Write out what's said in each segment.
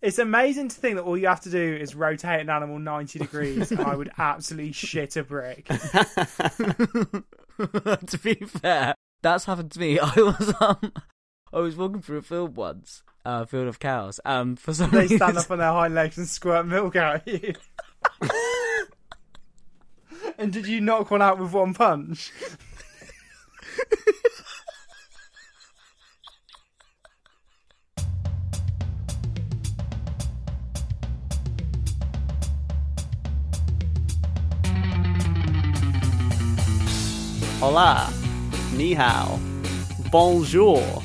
It's amazing to think that all you have to do is rotate an animal 90 degrees and I would absolutely shit a brick. To be fair, that's happened to me. I was walking through a field once, a field of cows, and for some reason... They stand up on their hind legs and squirt milk out at you. And did you knock one out with one punch? Hola, ni hao, bonjour,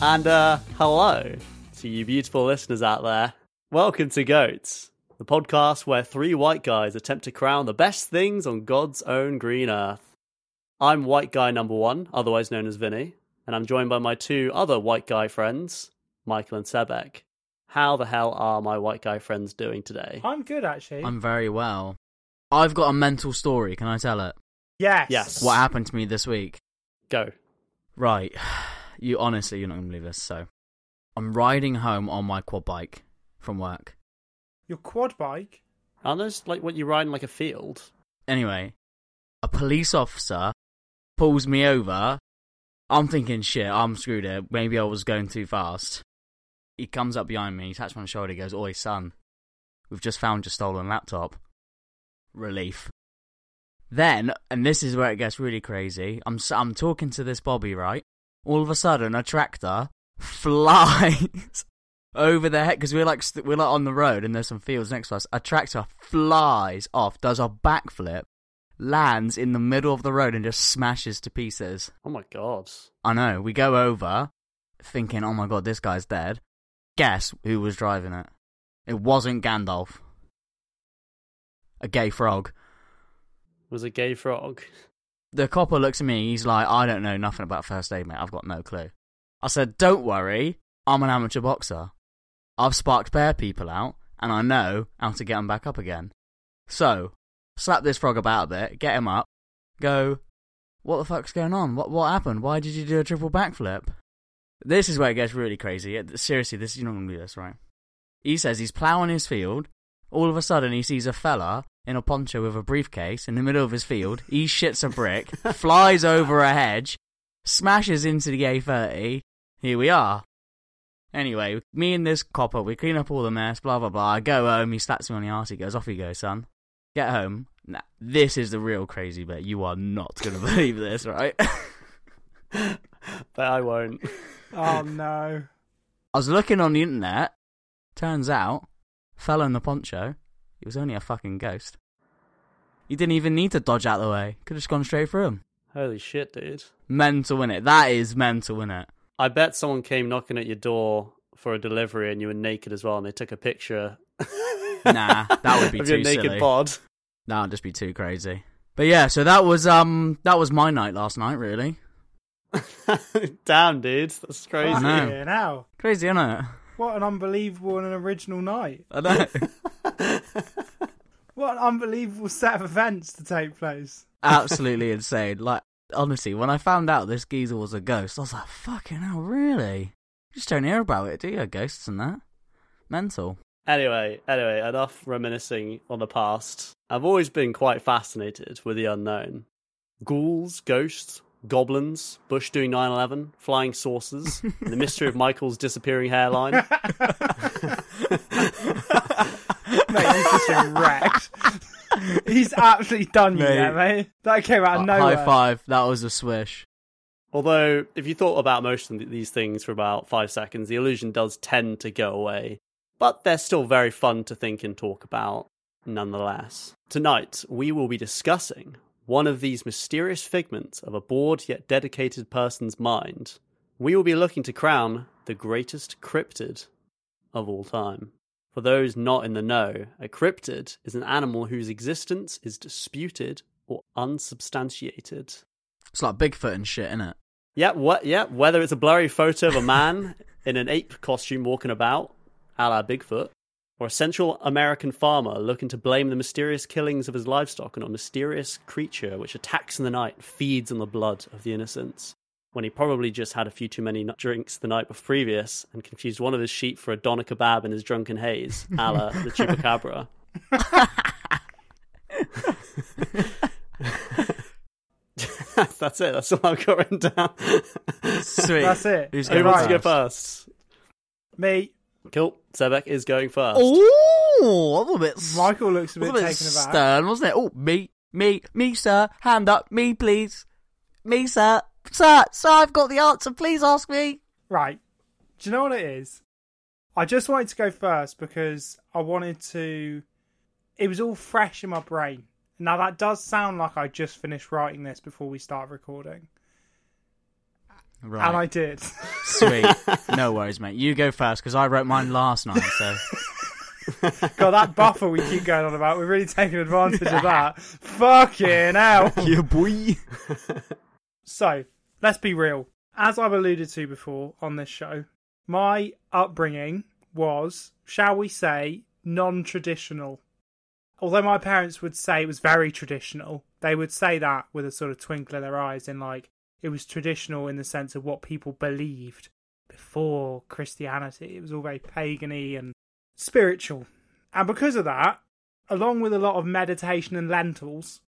and hello to you beautiful listeners out there. Welcome to GOATS, the podcast where three white guys attempt to crown the best things on God's own green earth. I'm white guy number one, otherwise known as Vinny, and I'm joined by my two other white guy friends, Michael and Sebek. How the hell are my white guy friends doing today? I'm good, actually. I'm very well. I've got a mental story, can I tell it? Yes. What happened to me this week? Go. Right. You're not going to believe this. So I'm riding home on my quad bike from work. Your quad bike? Aren't those like what you ride in like a field? Anyway, a police officer pulls me over. I'm thinking, shit, I'm screwed here. Maybe I was going too fast. He comes up behind me, he taps my shoulder, he goes, "Oi, son, we've just found your stolen laptop." Relief. Then, and this is where it gets really crazy, I'm talking to this Bobby, right? All of a sudden, a tractor flies over the head, because we're on the road and there's some fields next to us. A tractor flies off, does a backflip, lands in the middle of the road and just smashes to pieces. Oh my God. I know, we go over, thinking, oh my God, this guy's dead. Guess who was driving it? It wasn't Gandalf. A gay frog. Was a gay frog. The copper looks at me, he's like, "I don't know nothing about first aid, mate. I've got no clue." I said, "Don't worry, I'm an amateur boxer. I've sparked bear people out, and I know how to get them back up again." So, slap this frog about a bit, get him up, go, "What the fuck's going on? What happened? Why did you do a triple backflip?" This is where it gets really crazy. Seriously, this you're not going to do this, right? He says he's ploughing his field, all of a sudden he sees a fella in a poncho with a briefcase in the middle of his field. He shits a brick, flies over a hedge, smashes into the A30. Here we are. Anyway, me and this copper, we clean up all the mess, blah, blah, blah. I go home, he slaps me on the arse, he goes, "Off you go, son. Get home." Nah, this is the real crazy bit. You are not going to believe this, right? But I won't. Oh, no. I was looking on the internet. Turns out, fella in the poncho, he was only a fucking ghost. He didn't even need to dodge out of the way. Could have just gone straight through him. Holy shit, dude. Mental, innit? That is mental, innit? I bet someone came knocking at your door for a delivery and you were naked as well and they took a picture. Nah, that would be too silly. Of your naked bod. That would just be too crazy. But yeah, so that was my night last night, really. Damn, dude. That's crazy. I know. Yeah, now. Crazy, innit? What an unbelievable and an original night. I know. What an unbelievable set of events to take place. Absolutely insane. Like, honestly, when I found out this geezer was a ghost, I was like, fucking hell, really? You just don't hear about it, do you? Ghosts and that. Mental. Anyway, enough reminiscing on the past. I've always been quite fascinated with the unknown. Ghouls, ghosts, goblins, Bush doing 9/11, flying saucers, the mystery of Michael's disappearing hairline. Mate, he's just been wrecked. He's absolutely done you there, mate. That came out of nowhere. High five, that was a swish. Although, if you thought about most of these things for about 5 seconds, the illusion does tend to go away. But they're still very fun to think and talk about, nonetheless. Tonight, we will be discussing one of these mysterious figments of a bored yet dedicated person's mind. We will be looking to crown the greatest cryptid of all time. For those not in the know, a cryptid is an animal whose existence is disputed or unsubstantiated. It's like Bigfoot and shit, innit? Yeah, whether it's a blurry photo of a man in an ape costume walking about, a la Bigfoot, or a Central American farmer looking to blame the mysterious killings of his livestock on a mysterious creature which attacks in the night and feeds on the blood of the innocents, when he probably just had a few too many drinks the night previous and confused one of his sheep for a doner kebab in his drunken haze, a la the Chupacabra. That's it. That's all I've got written down. Sweet. That's it. Who wants to go first? Me. Cool. Sebek is going first. Ooh, a bit. Michael looks a bit taken aback. Stern, wasn't it? Oh, me, sir. Hand up, me, please. Me, sir. Sir, I've got the answer. Please ask me. Right. Do you know what it is? I just wanted to go first because I wanted to. It was all fresh in my brain. Now, that does sound like I just finished writing this before we start recording. Right. And I did. Sweet. No worries, mate. You go first, because I wrote mine last night, so... God, that buffer we keep going on about, we're really taking advantage of that. Fucking hell. Yeah, boy. So, let's be real. As I've alluded to before on this show, my upbringing was, shall we say, non-traditional. Although my parents would say it was very traditional, they would say that with a sort of twinkle in their eyes, in like, it was traditional in the sense of what people believed before Christianity. It was all very pagan-y and spiritual. And because of that, along with a lot of meditation and lentils,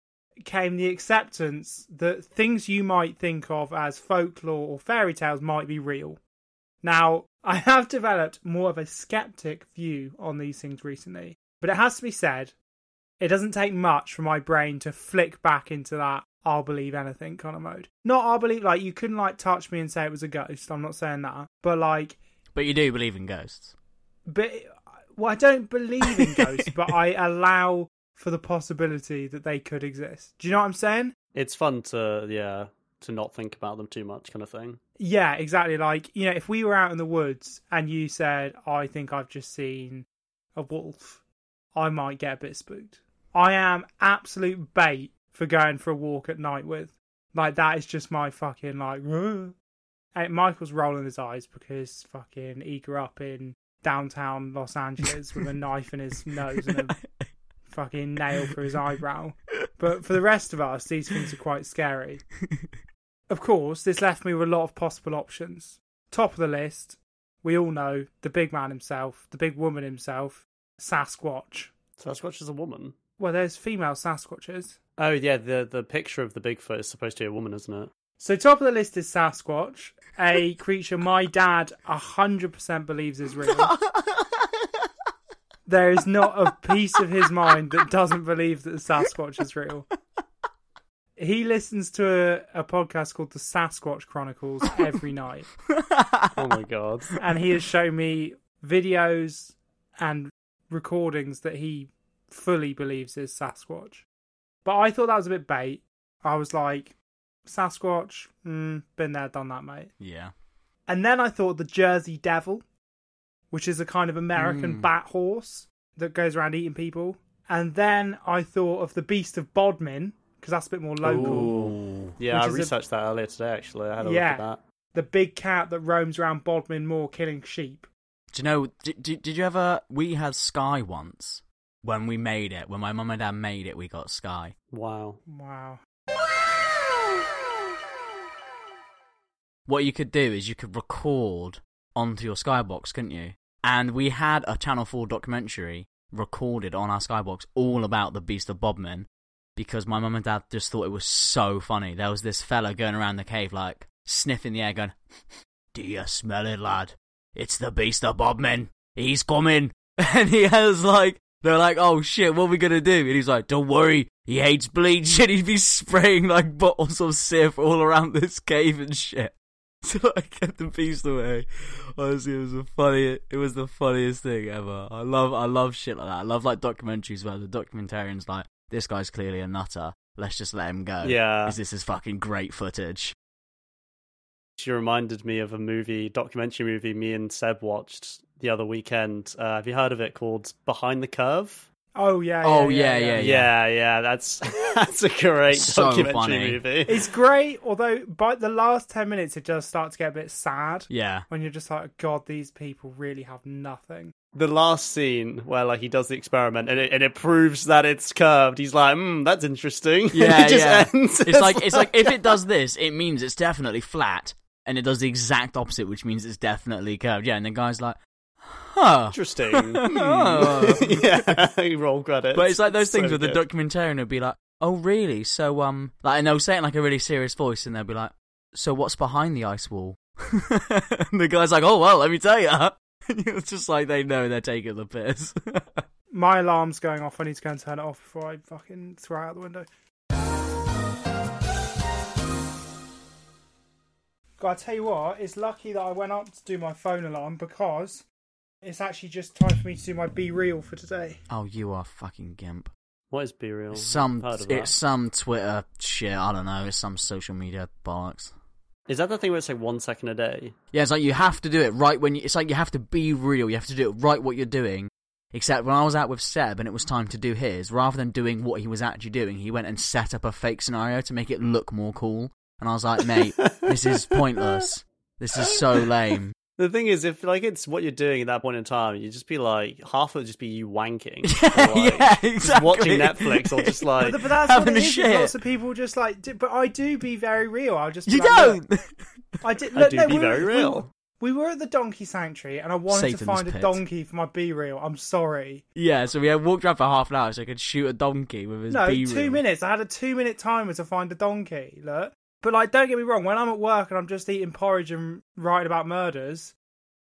came the acceptance that things you might think of as folklore or fairy tales might be real. Now, I have developed more of a skeptic view on these things recently, but it has to be said, it doesn't take much for my brain to flick back into that I'll believe anything kind of mode. Not I'll believe, like, you couldn't, like, touch me and say it was a ghost. I'm not saying that. But, like... But you do believe in ghosts. But, well, I don't believe in ghosts, but I allow for the possibility that they could exist. Do you know what I'm saying? It's fun to not think about them too much kind of thing. Yeah, exactly. Like, you know, if we were out in the woods and you said, I think I've just seen a wolf, I might get a bit spooked. I am absolute bait for going for a walk at night with. Like, that is just my fucking, like... Whoa. And Michael's rolling his eyes because fucking he grew up in downtown Los Angeles with a knife in his nose and a fucking nail for his eyebrow. But for the rest of us, these things are quite scary. Of course, this left me with a lot of possible options. Top of the list, we all know the big man himself, the big woman himself, Sasquatch. Sasquatch is a woman? Well, there's female Sasquatches. Oh, yeah, the picture of the Bigfoot is supposed to be a woman, isn't it? So top of the list is Sasquatch, a creature my dad 100% believes is real. There is not a piece of his mind that doesn't believe that the Sasquatch is real. He listens to a podcast called The Sasquatch Chronicles every night. Oh, my God. And he has shown me videos and recordings that he fully believes is Sasquatch. But I thought that was a bit bait. I was like, Sasquatch, been there, done that, mate. Yeah. And then I thought the Jersey Devil, which is a kind of American bat horse that goes around eating people. And then I thought of the Beast of Bodmin, because that's a bit more local. Ooh. Yeah, I researched that earlier today, actually. I had a look at that. The big cat that roams around Bodmin Moor killing sheep. Do you know, did you ever... We had Sky once. When we made it, when my mum and dad made it, we got Sky. Wow. What you could do is you could record onto your Skybox, couldn't you? And we had a Channel 4 documentary recorded on our Skybox all about the Beast of Bodmin. because my mum and dad just thought it was so funny. There was this fella going around the cave, like, sniffing the air, going, "Do you smell it, lad? It's the Beast of Bodmin. He's coming." And he was like, they're like, "Oh shit, what are we gonna do?" And he's like, "Don't worry, he hates bleach." And he'd be spraying like bottles of syrup all around this cave and shit to like get the beast away. Honestly, it was the funniest thing ever. I love shit like that. I love like documentaries where the documentarian's like, "This guy's clearly a nutter. Let's just let him go." Yeah, because this is fucking great footage. She reminded me of a documentary movie me and Seb watched the other weekend. Have you heard of it? Called Behind the Curve? Oh yeah. That's a great documentary movie. It's great, although by the last 10 minutes it does start to get a bit sad. Yeah, when you're just like, God, these people really have nothing. The last scene where like he does the experiment and it proves that it's curved. He's like, that's interesting." Yeah, it just ends. It's like if it does this, it means it's definitely flat, and it does the exact opposite, which means it's definitely curved. Yeah, and the guy's like, "Huh. Interesting." Yeah, roll credits. But it's like those things where the documentarian would be like, "Oh, really? So, like," and they'll say it in like a really serious voice, and they'll be like, "So what's behind the ice wall?" And the guy's like, "Oh, well, let me tell you." It's just like they know they're taking the piss. My alarm's going off. I need to go and turn it off before I fucking throw it out the window. God, I tell you what, it's lucky that I went up to do my phone alarm because it's actually just time for me to do my Be Real for today. Oh, you are fucking gimp. What is Be Real? It's some Twitter shit. I don't know. It's some social media bollocks. Is that the thing where it's like 1 second a day? Yeah, it's like you have to do it right when you... It's like you have to be real. You have to do it right what you're doing. Except when I was out with Seb and it was time to do his, rather than doing what he was actually doing, he went and set up a fake scenario to make it look more cool. And I was like, "Mate, this is pointless. This is so lame." The thing is, if like it's what you're doing at that point in time, you'd just be like, half of it would just be you wanking. Or, like, yeah, exactly. Just watching Netflix or just like but that's having a shit. Lots of people just like, but I do be very real. I'll just be you like, don't. I do be very real. We were at the donkey sanctuary, and I wanted Satan's to find a donkey for my Be Real. I'm sorry. Yeah, so we walked around for half an hour so I could shoot a donkey with his Be Real. No, 2 minutes. I had a 2 minute timer to find a donkey. Look. But, like, don't get me wrong, when I'm at work and I'm just eating porridge and writing about murders,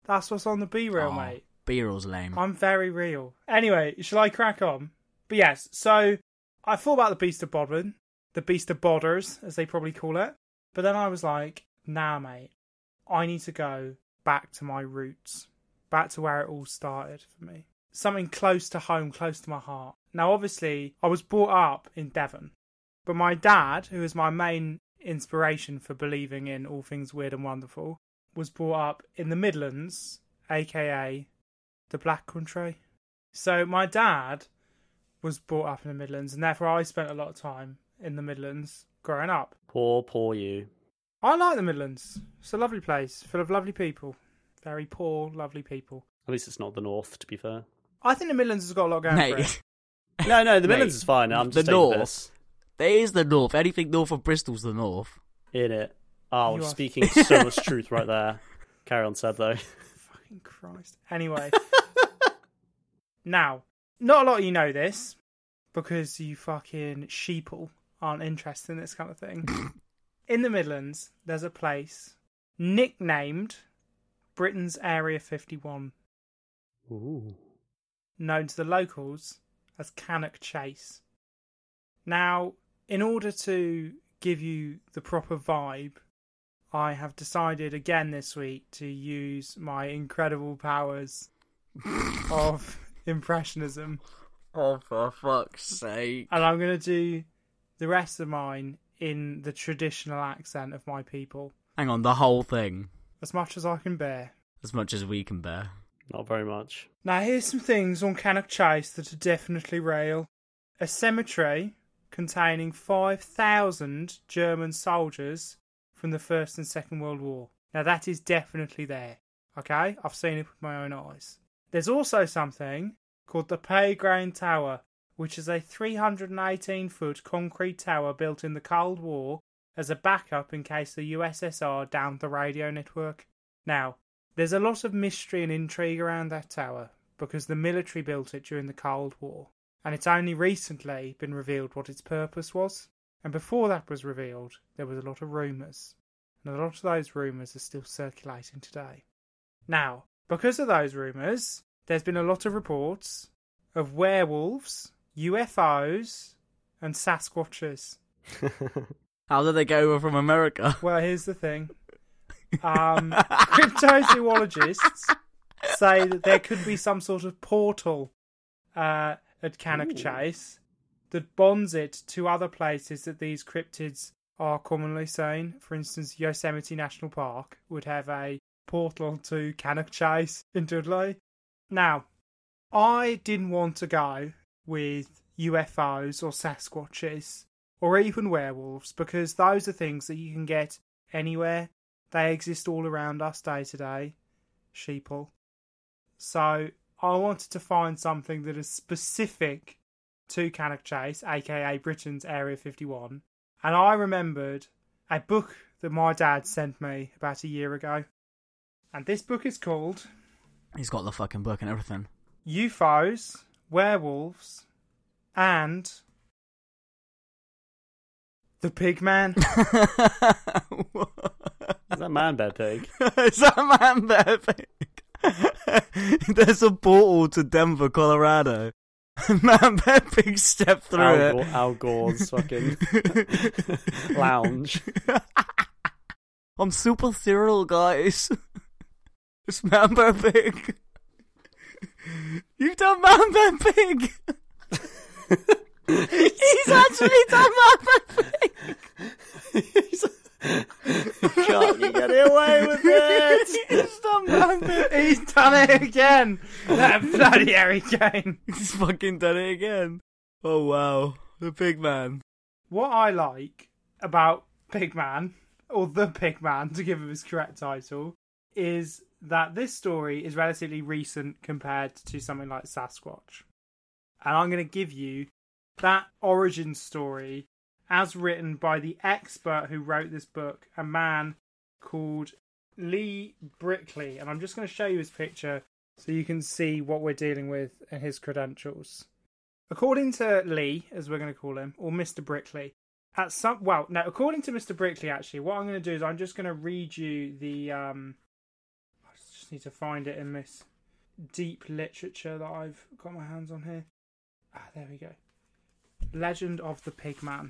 that's what's on the B-Reel, mate. B-Reel's lame. I'm very real. Anyway, shall I crack on? But yes, so I thought about the Beast of Bodmin, the Beast of Bodders, as they probably call it. But then I was like, nah, mate, I need to go back to my roots, back to where it all started for me. Something close to home, close to my heart. Now, obviously, I was brought up in Devon, but my dad, who is my main inspiration for believing in all things weird and wonderful, was brought up in the Midlands, aka the Black Country. So my dad was brought up in the Midlands, and therefore I spent a lot of time in the Midlands growing up. Poor you. I like the Midlands. It's a lovely place, full of lovely people. Very poor, lovely people. At least it's not the North, to be fair. I think the Midlands has got a lot going for it. No, the Midlands is fine. I'm just the North. This. There is the North. Anything north of Bristol's the North. In it. Oh, you speaking so much truth right there. Carry on, Seb, though. Fucking Christ. Anyway. Now, not a lot of you know this, because you fucking sheeple aren't interested in this kind of thing. In the Midlands, there's a place nicknamed Britain's Area 51. Ooh. Known to the locals as Cannock Chase. Now, in order to give you the proper vibe, I have decided again this week to use my incredible powers of impressionism. Oh, for fuck's sake. And I'm going to do the rest of mine in the traditional accent of my people. Hang on, the whole thing? As much as I can bear. As much as we can bear. Not very much. Now, here's some things on Cannock Chase that are definitely real. A cemetery containing 5,000 German soldiers from the First and Second World War. Now that is definitely there, okay? I've seen it with my own eyes. There's also something called the Pagrain Tower, which is a 318-foot concrete tower built in the Cold War as a backup in case the USSR downed the radio network. Now, there's a lot of mystery and intrigue around that tower because the military built it during the Cold War. and it's only recently been revealed what its purpose was. And before that was revealed, there was a lot of rumours, and a lot of those rumours are still circulating today. Now, because of those rumours, there's been a lot of reports of werewolves, UFOs, and Sasquatches. How did they get over from America? Well, here's the thing. Cryptozoologists say that there could be some sort of portal at Cannock Chase that bonds it to other places that these cryptids are commonly seen. For instance, Yosemite National Park would have a portal to Cannock Chase in Dudley. Now, I didn't want to go with UFOs or Sasquatches or even werewolves because those are things that you can get anywhere. They exist all around us day to day, sheeple. So I wanted to find something that is specific to Cannock Chase, aka Britain's Area 51. And I remembered a book that my dad sent me about a year ago. And this book is called... He's got the fucking book and everything. UFOs, Werewolves, and... The Pig Man. Is that Man Bear Pig? Is that Man Bear Pig? There's a portal to Denver, Colorado. Man Bear Pig stepped through it. Al Gore's fucking lounge. I'm super serial, guys. It's Man Bear Pig. You've done Man Bear Pig. He's actually done Man Bear Pig. Can't you get away with it? He's done Man Bear Pig. He's done it again. That bloody hurricane. He's fucking done it again. Oh wow, the Pig Man. What I like about Pig Man, or the Pig Man, to give him his correct title, is that this story is relatively recent compared to something like Sasquatch. And I'm going to give you that origin story as written by the expert who wrote this book, a man called Lee Brickley. And I'm just going to show you his picture so you can see what we're dealing with and his credentials. According to Lee, as we're going to call him, or Mr. Brickley, according to Mr. Brickley, actually, what I'm going to do is I'm just going to read you the... need to find it in this deep literature that I've got my hands on here. There we go. Legend of the Pig Man,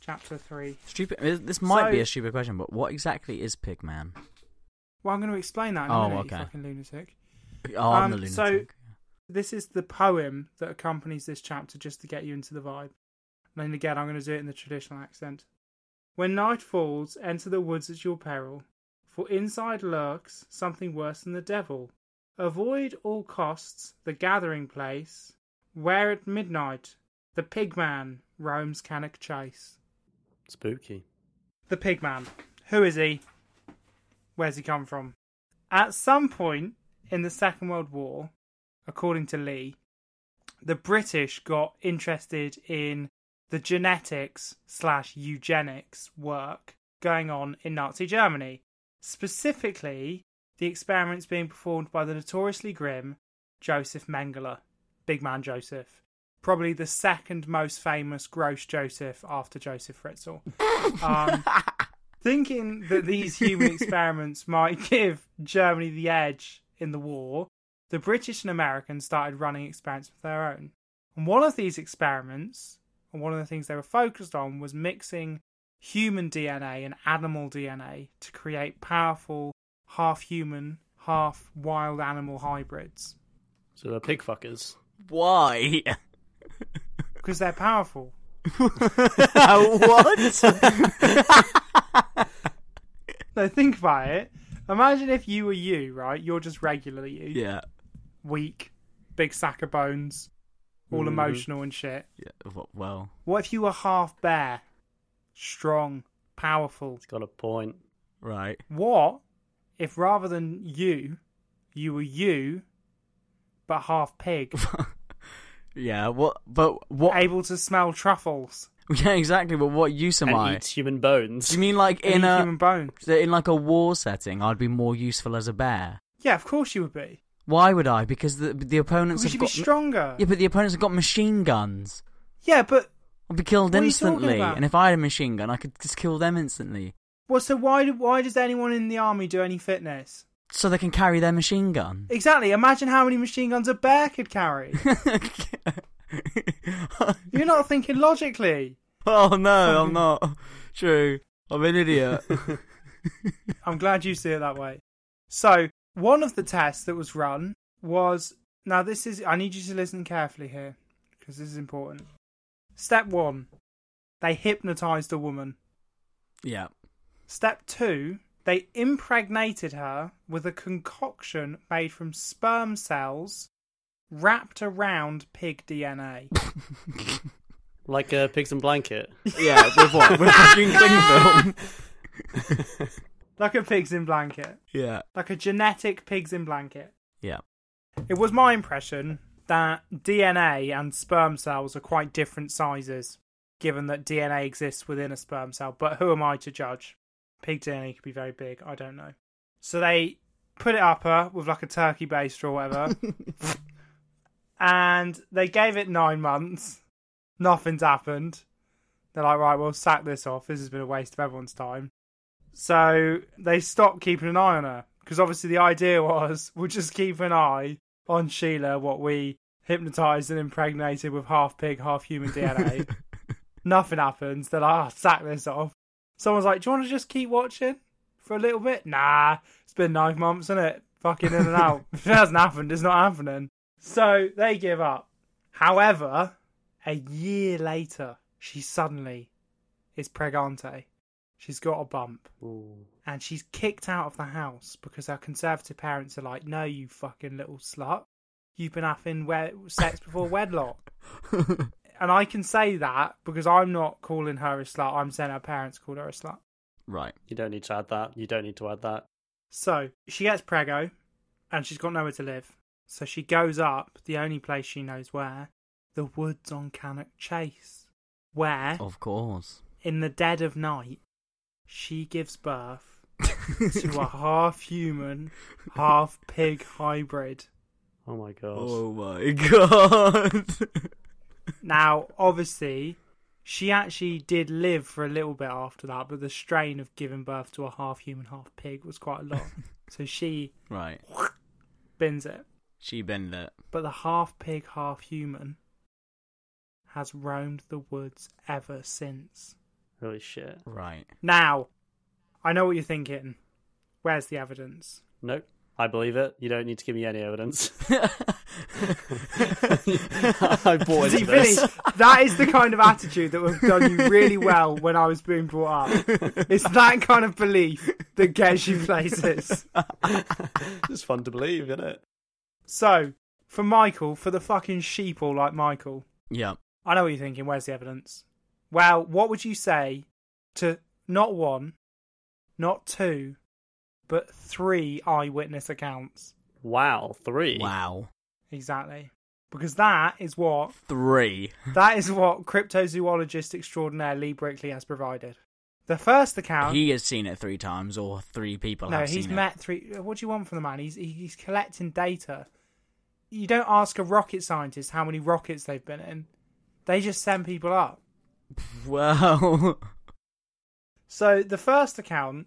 Chapter 3. Stupid. This might be a stupid question, but what exactly is Pig Man? Well, I'm going to explain that in a minute, okay. You fucking lunatic. I'm the lunatic. So, this is the poem that accompanies this chapter just to get you into the vibe. And then again, I'm going to do it in the traditional accent. When night falls, enter the woods at your peril. For inside lurks something worse than the devil. Avoid all costs the gathering place, where at midnight the Pig Man roams Cannock Chase. Spooky. The Pig Man. Who is he? Where's he come from? At some point in the Second World War, according to Lee, the British got interested in the genetics/eugenics work going on in Nazi Germany. Specifically, the experiments being performed by the notoriously grim Joseph Mengele, Big Man Joseph. Probably the second most famous gross Joseph after Joseph Fritzl. Thinking that these human experiments might give Germany the edge in the war, the British and Americans started running experiments of their own. And one of these experiments, and one of the things they were focused on, was mixing human DNA and animal DNA to create powerful half-human, half-wild animal hybrids. So they're pig fuckers. Why? Because they're powerful. What? No, think about it. Imagine if you were you, right? You're just regular you. Yeah. Weak, big sack of bones, all emotional and shit. Yeah. Well. What if you were half bear? Strong, powerful. It's got a point. Right. What if rather than you, you were you, but half pig? Yeah, what? Able to smell truffles. Yeah, exactly, but what use am I? And eat human bones. You mean like in like a war setting, I'd be more useful as a bear? Yeah, of course you would be. Why would I? Because the opponents have got... We should be stronger. Yeah, but the opponents have got machine guns. Yeah, but... I'll be killed instantly. And if I had a machine gun, I could just kill them instantly. Well, so why does anyone in the army do any fitness? So they can carry their machine gun. Exactly. Imagine how many machine guns a bear could carry. You're not thinking logically. Oh, no, I'm not. True. I'm an idiot. I'm glad you see it that way. So... One of the tests that was run was... Now, this is... I need you to listen carefully here, because this is important. Step 1, they hypnotised a woman. Yeah. Step 2, they impregnated her with a concoction made from sperm cells wrapped around pig DNA. Like a Pigs in Blanket? Yeah, with what? With a fucking thing film. Like a Pigs in Blanket. Yeah. Like a genetic Pigs in Blanket. Yeah. It was my impression that DNA and sperm cells are quite different sizes, given that DNA exists within a sperm cell. But who am I to judge? Pig DNA could be very big. I don't know. So they put it up her with like a turkey baster or whatever. And they gave it 9 months. Nothing's happened. They're like, right, we'll sack this off. This has been a waste of everyone's time. So they stopped keeping an eye on her, because obviously the idea was we'll just keep an eye on Sheila, what we hypnotised and impregnated with half pig, half human DNA. Nothing happens. They're like, oh, sack this off. Someone's like, do you want to just keep watching for a little bit? Nah, it's been 9 months, isn't it? Fucking in and out. If it hasn't happened, it's not happening. So they give up. However, a year later, she suddenly is pregnant. She's got a bump. Ooh. And she's kicked out of the house because her conservative parents are like, no, you fucking little slut. You've been having sex before wedlock. And I can say that because I'm not calling her a slut. I'm saying her parents called her a slut. Right. You don't need to add that. So she gets preggo and she's got nowhere to live. So she goes up, the only place she knows where, the woods on Cannock Chase. Where, of course, in the dead of night, she gives birth to a half-human, half-pig hybrid. Oh, my gosh. Oh, my God. Now, obviously, she actually did live for a little bit after that, but the strain of giving birth to a half-human, half-pig was quite a lot. So she... Right. Bins it. She binned it. But the half-pig, half-human has roamed the woods ever since. Holy shit. Right. Now, I know what you're thinking. Where's the evidence? Nope. I believe it. You don't need to give me any evidence. I'm bored of this. Vinny, that is the kind of attitude that would have done you really well when I was being brought up. It's that kind of belief that gets you places. It's fun to believe, isn't it? So, for Michael, for the fucking sheeple like Michael. Yeah. I know what you're thinking. Where's the evidence? Well, what would you say to not one, not two, but 3 eyewitness accounts? Wow, 3? Wow. Exactly. Because that is what... 3. That is what cryptozoologist extraordinaire Lee Brickley has provided. The first account... He has seen it 3 times, or 3 people have seen it. No, he's met 3... What do you want from the man? He's collecting data. You don't ask a rocket scientist how many rockets they've been in. They just send people up. Wow. So the first account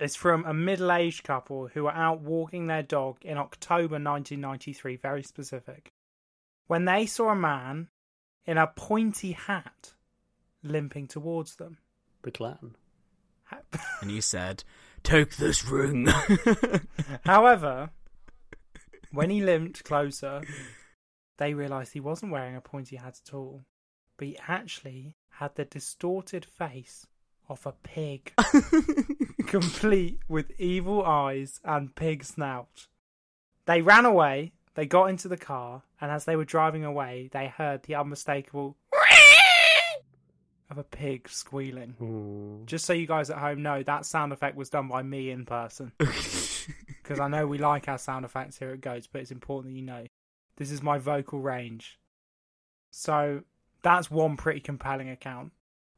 is from a middle-aged couple who were out walking their dog in October 1993, very specific, when they saw a man in a pointy hat limping towards them. Biclan. And he said, take this ring. However, when he limped closer, they realised he wasn't wearing a pointy hat at all. But he actually had the distorted face of a pig, complete with evil eyes and pig snout. They ran away, they got into the car, and as they were driving away, they heard the unmistakable of a pig squealing. Ooh. Just so you guys at home know, that sound effect was done by me in person. Because I know we like our sound effects here at GOATS, but it's important that you know. This is my vocal range. So... That's one pretty compelling account.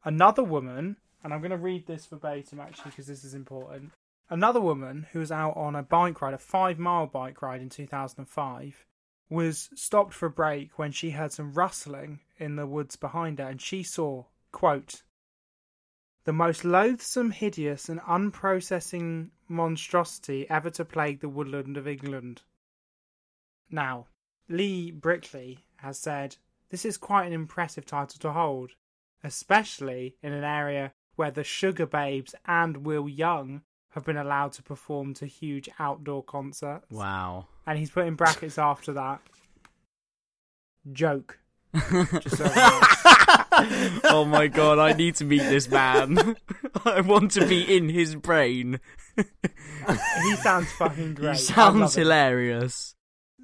Another woman, and I'm going to read this verbatim actually because this is important. Another woman who was out on a bike ride, a 5-mile bike ride in 2005, was stopped for a break when she heard some rustling in the woods behind her, and she saw, quote, "the most loathsome, hideous and unprocessing monstrosity ever to plague the woodland of England." Now, Lee Brickley has said, this is quite an impressive title to hold, especially in an area where the Sugar Babes and Will Young have been allowed to perform to huge outdoor concerts. Wow. And he's put in brackets after that, joke. Just so oh my god, I need to meet this man. I want to be in his brain. He sounds fucking great. He sounds hilarious.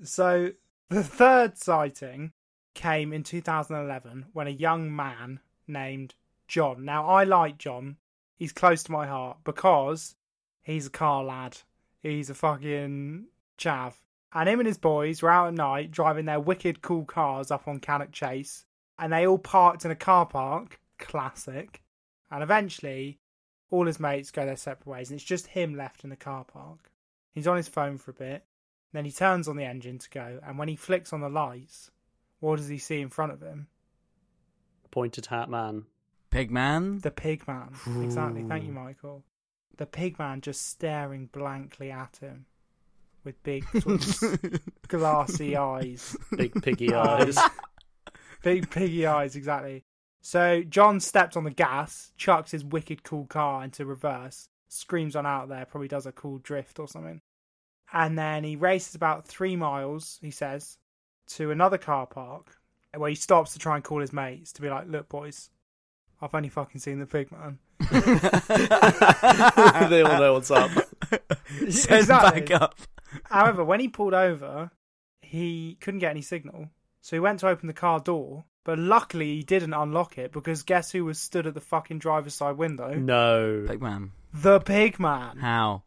It. So, the third sighting came in 2011 when a young man named John. Now, I like John. He's close to my heart because he's a car lad. He's a fucking chav. And him and his boys were out at night driving their wicked cool cars up on Cannock Chase. And they all parked in a car park. Classic. And eventually, all his mates go their separate ways. And it's just him left in the car park. He's on his phone for a bit. Then he turns on the engine to go. And when he flicks on the lights, what does he see in front of him? The pointed hat man. Pig Man? The Pig Man. Ooh. Exactly. Thank you, Michael. The Pig Man just staring blankly at him. With big, sort of glassy eyes. Big piggy eyes. Big piggy eyes, exactly. So John steps on the gas, chucks his wicked cool car into reverse, screams on out there, probably does a cool drift or something. And then he races about 3 miles, he says, to another car park, where he stops to try and call his mates to be like, look, boys, I've only fucking seen the Pig Man. They all know what's up. Send exactly. back up. However, when he pulled over, he couldn't get any signal. So he went to open the car door, but luckily he didn't unlock it because guess who was stood at the fucking driver's side window? No. Pig Man. The Pig Man. How?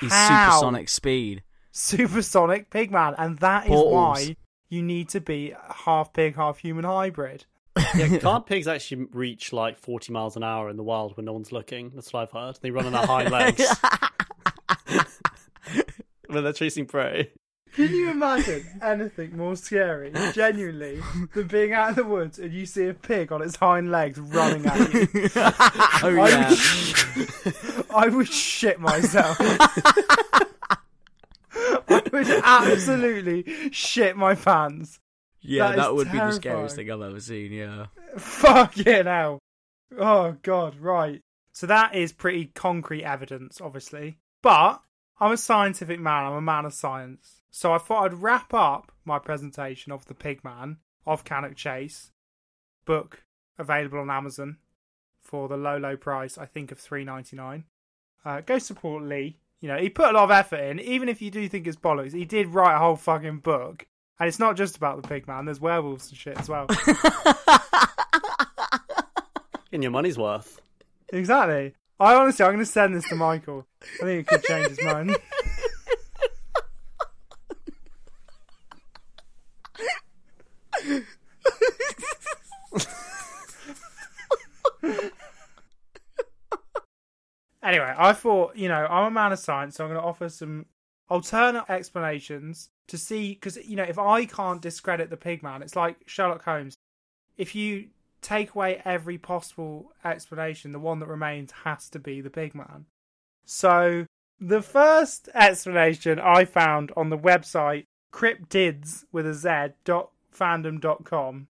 He's supersonic speed. Supersonic Pig Man. And that Portals. Is why you need to be half pig, half human hybrid. Yeah, can't pigs actually reach like 40 miles an hour in the wild when no one's looking? That's what I've heard. They run on their hind legs. When they're chasing prey. Can you imagine anything more scary, genuinely, than being out of the woods and you see a pig on its hind legs running at you? Oh, yeah. I would shit myself. I would absolutely shit my pants. Yeah, that would terrifying. Be the scariest thing I've ever seen, yeah. Fucking hell. Oh, God, right. So that is pretty concrete evidence, obviously. But I'm a scientific man. I'm a man of science. So I thought I'd wrap up my presentation of the Pig Man of Cannock Chase, book available on Amazon for the low, low price, I think, of $3.99. Go support Lee. You know, he put a lot of effort in, even if you do think it's bollocks. He did write a whole fucking book. And it's not just about the Pig Man. There's werewolves and shit as well. In your money's worth. Exactly. I'm going to send this to Michael. I think it could change his mind. Anyway, I thought, you know, I'm a man of science, so I'm going to offer some alternate explanations to see, because, you know, if I can't discredit the Pig Man, it's like Sherlock Holmes. If you take away every possible explanation, the one that remains has to be the Pig Man. So the first explanation I found on the website cryptids.fandom.com,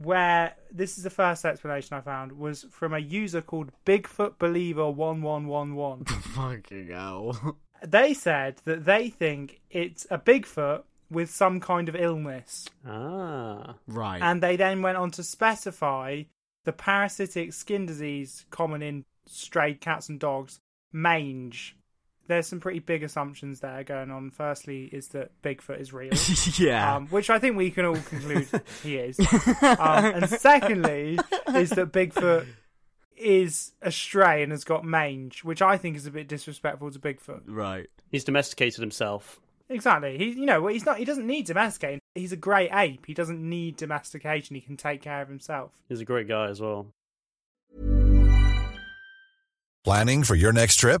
where this is the first explanation I found, was from a user called Bigfoot Believer 1111. Fucking hell. They said that they think it's a Bigfoot with some kind of illness. Ah, right. And they then went on to specify the parasitic skin disease common in strayed cats and dogs, mange. There's some pretty big assumptions there going on. Firstly, is that Bigfoot is real. Yeah. Which I think we can all conclude he is. And secondly, is that Bigfoot is astray and has got mange, which I think is a bit disrespectful to Bigfoot. Right. He's domesticated himself. Exactly. He doesn't need domesticating. He's a great ape. He doesn't need domestication. He can take care of himself. He's a great guy as well. Planning for your next trip?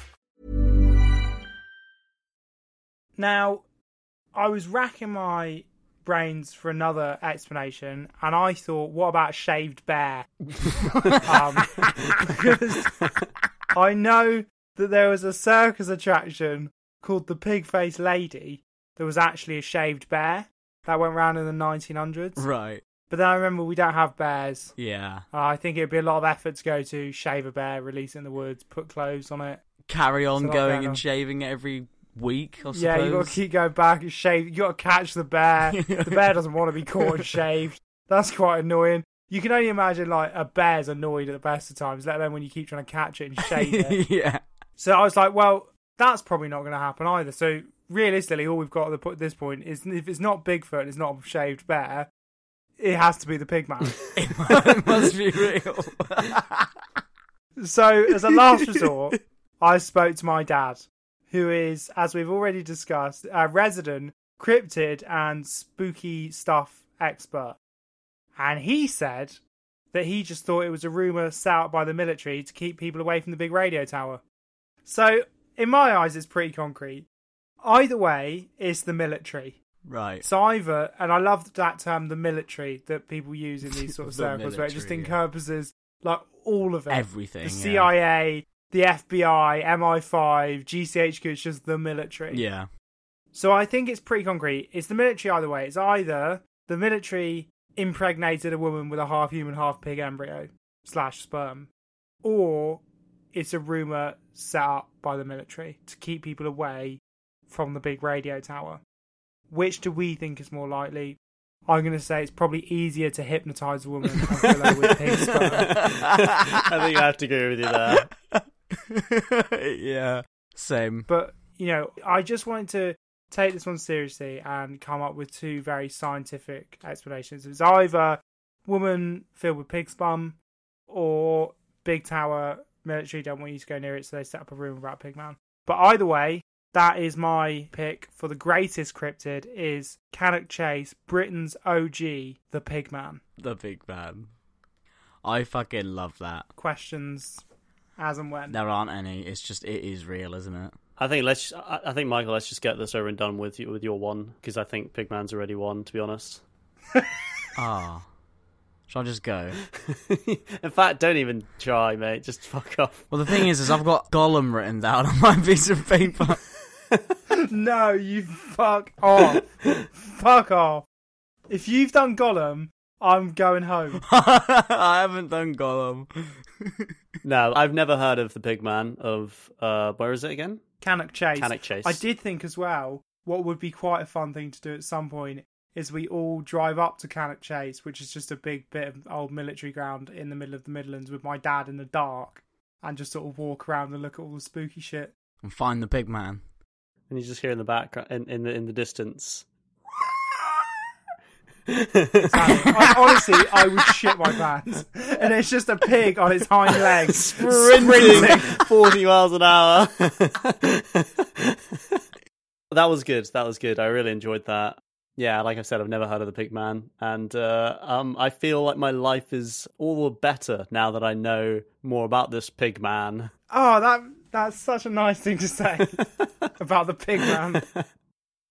Now, I was racking my brains for another explanation, and I thought, what about shaved bear? Because I know that there was a circus attraction called the Pig Face Lady that was actually a shaved bear that went round in the 1900s. Right. But then I remember we don't have bears. Yeah. I think it would be a lot of effort to go to shave a bear, release it in the woods, put clothes on it. Carry on going and shaving every week, I suppose. Yeah, you got to keep going back and shave. You got to catch the bear. The bear doesn't want to be caught and shaved. That's quite annoying. You can only imagine like a bear's annoyed at the best of times, let alone when you keep trying to catch it and shave it. Yeah. So I was like, well, that's probably not going to happen either. So realistically, all we've got at this point is if it's not Bigfoot, it's not a shaved bear, it has to be the Pig Man. It must be real. So as a last resort, I spoke to my dad, who is, as we've already discussed, a resident cryptid and spooky stuff expert. And he said that he just thought it was a rumour set out by the military to keep people away from the big radio tower. So, in my eyes, it's pretty concrete. Either way, it's the military. Right. So either, and I love that term, the military, that people use in these sort of circles, military, where it just encompasses, like, all of it. Everything. The CIA... Yeah. The FBI, MI5, GCHQ, it's just the military. Yeah. So I think it's pretty concrete. It's the military either way. It's either the military impregnated a woman with a half-human, half-pig embryo / sperm, or it's a rumour set up by the military to keep people away from the big radio tower. Which do we think is more likely? I'm going to say it's probably easier to hypnotise a woman and fill her with pig sperm. I think I have to agree with you there. Yeah, same. But, you know, I just wanted to take this one seriously and come up with two very scientific explanations. It's either woman filled with pig sperm or big tower, military don't want you to go near it, so they set up a room about Pig Man. But either way, that is my pick for the greatest cryptid is Cannock Chase, Britain's OG, the Pig Man. The Pig Man. I fucking love that. Questions... as and when. There aren't any. It's just, it is real, isn't it? I think, Michael, let's just get this over and done with your one, because I think Pigman's already won, to be honest. Ah. Shall I just go? In fact, don't even try, mate. Just fuck off. Well, the thing is I've got Gollum written down on my piece of paper. No, you fuck off. Fuck off. If you've done Gollum, I'm going home. I haven't done Gollum. No, I've never heard of the Pig Man of, where is it again? Cannock Chase. Cannock Chase. I did think as well, what would be quite a fun thing to do at some point is we all drive up to Cannock Chase, which is just a big bit of old military ground in the middle of the Midlands with my dad in the dark and just sort of walk around and look at all the spooky shit. And find the Pig Man. And you just hear in the background, in the distance... Honestly, I would shit my pants. And it's just a pig on its hind legs sprinting 40 miles an hour. That was good. I really enjoyed that. Yeah, like I said, I've never heard of the Pig Man, and I feel like my life is all the better now that I know more about this Pig Man. Oh, that's such a nice thing to say about the Pig Man.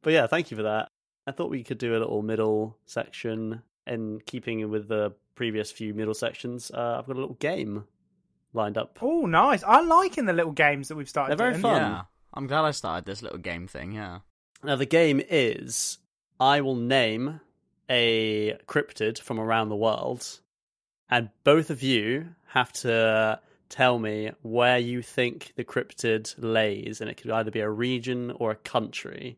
But yeah, thank you for that. I thought we could do a little middle section, and keeping with the previous few middle sections, I've got a little game lined up. Oh, nice. I'm liking the little games that we've started. They're very fun. Yeah. I'm glad I started this little game thing, yeah. Now, the game is, I will name a cryptid from around the world, and both of you have to tell me where you think the cryptid lays, and it could either be a region or a country.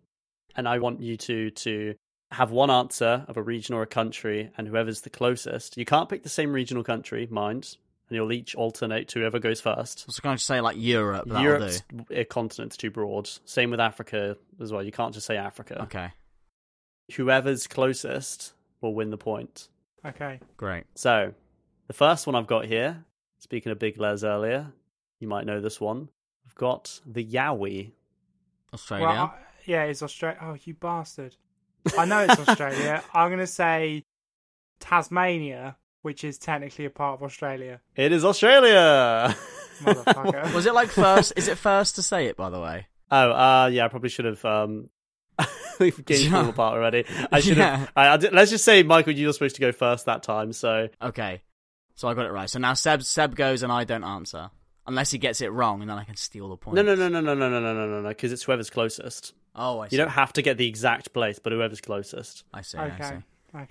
And I want you to have one answer of a region or a country, and whoever's the closest. You can't pick the same region or country, mind, and you'll each alternate to whoever goes first. I was going to say, like, Europe. Europe's a continent's too broad. Same with Africa as well. You can't just say Africa. Okay. Whoever's closest will win the point. Okay. Great. So, the first one I've got here, speaking of big les earlier, you might know this one. I've got the Yowie. Australia. Well, yeah, it's Australia. Oh, you bastard. I know it's Australia. I'm going to say Tasmania, which is technically a part of Australia. It is Australia! Motherfucker. Was it like first? Is it first to say it, by the way? Oh, yeah, I probably should have... We've gained all apart already. I should have... Let's just say, Michael, you were supposed to go first that time, so... Okay, so I got it right. So now Seb goes and I don't answer. Unless he gets it wrong, and then I can steal the point. No, because it's whoever's closest. Oh, I see. You don't have to get the exact place, but whoever's closest. I see, okay.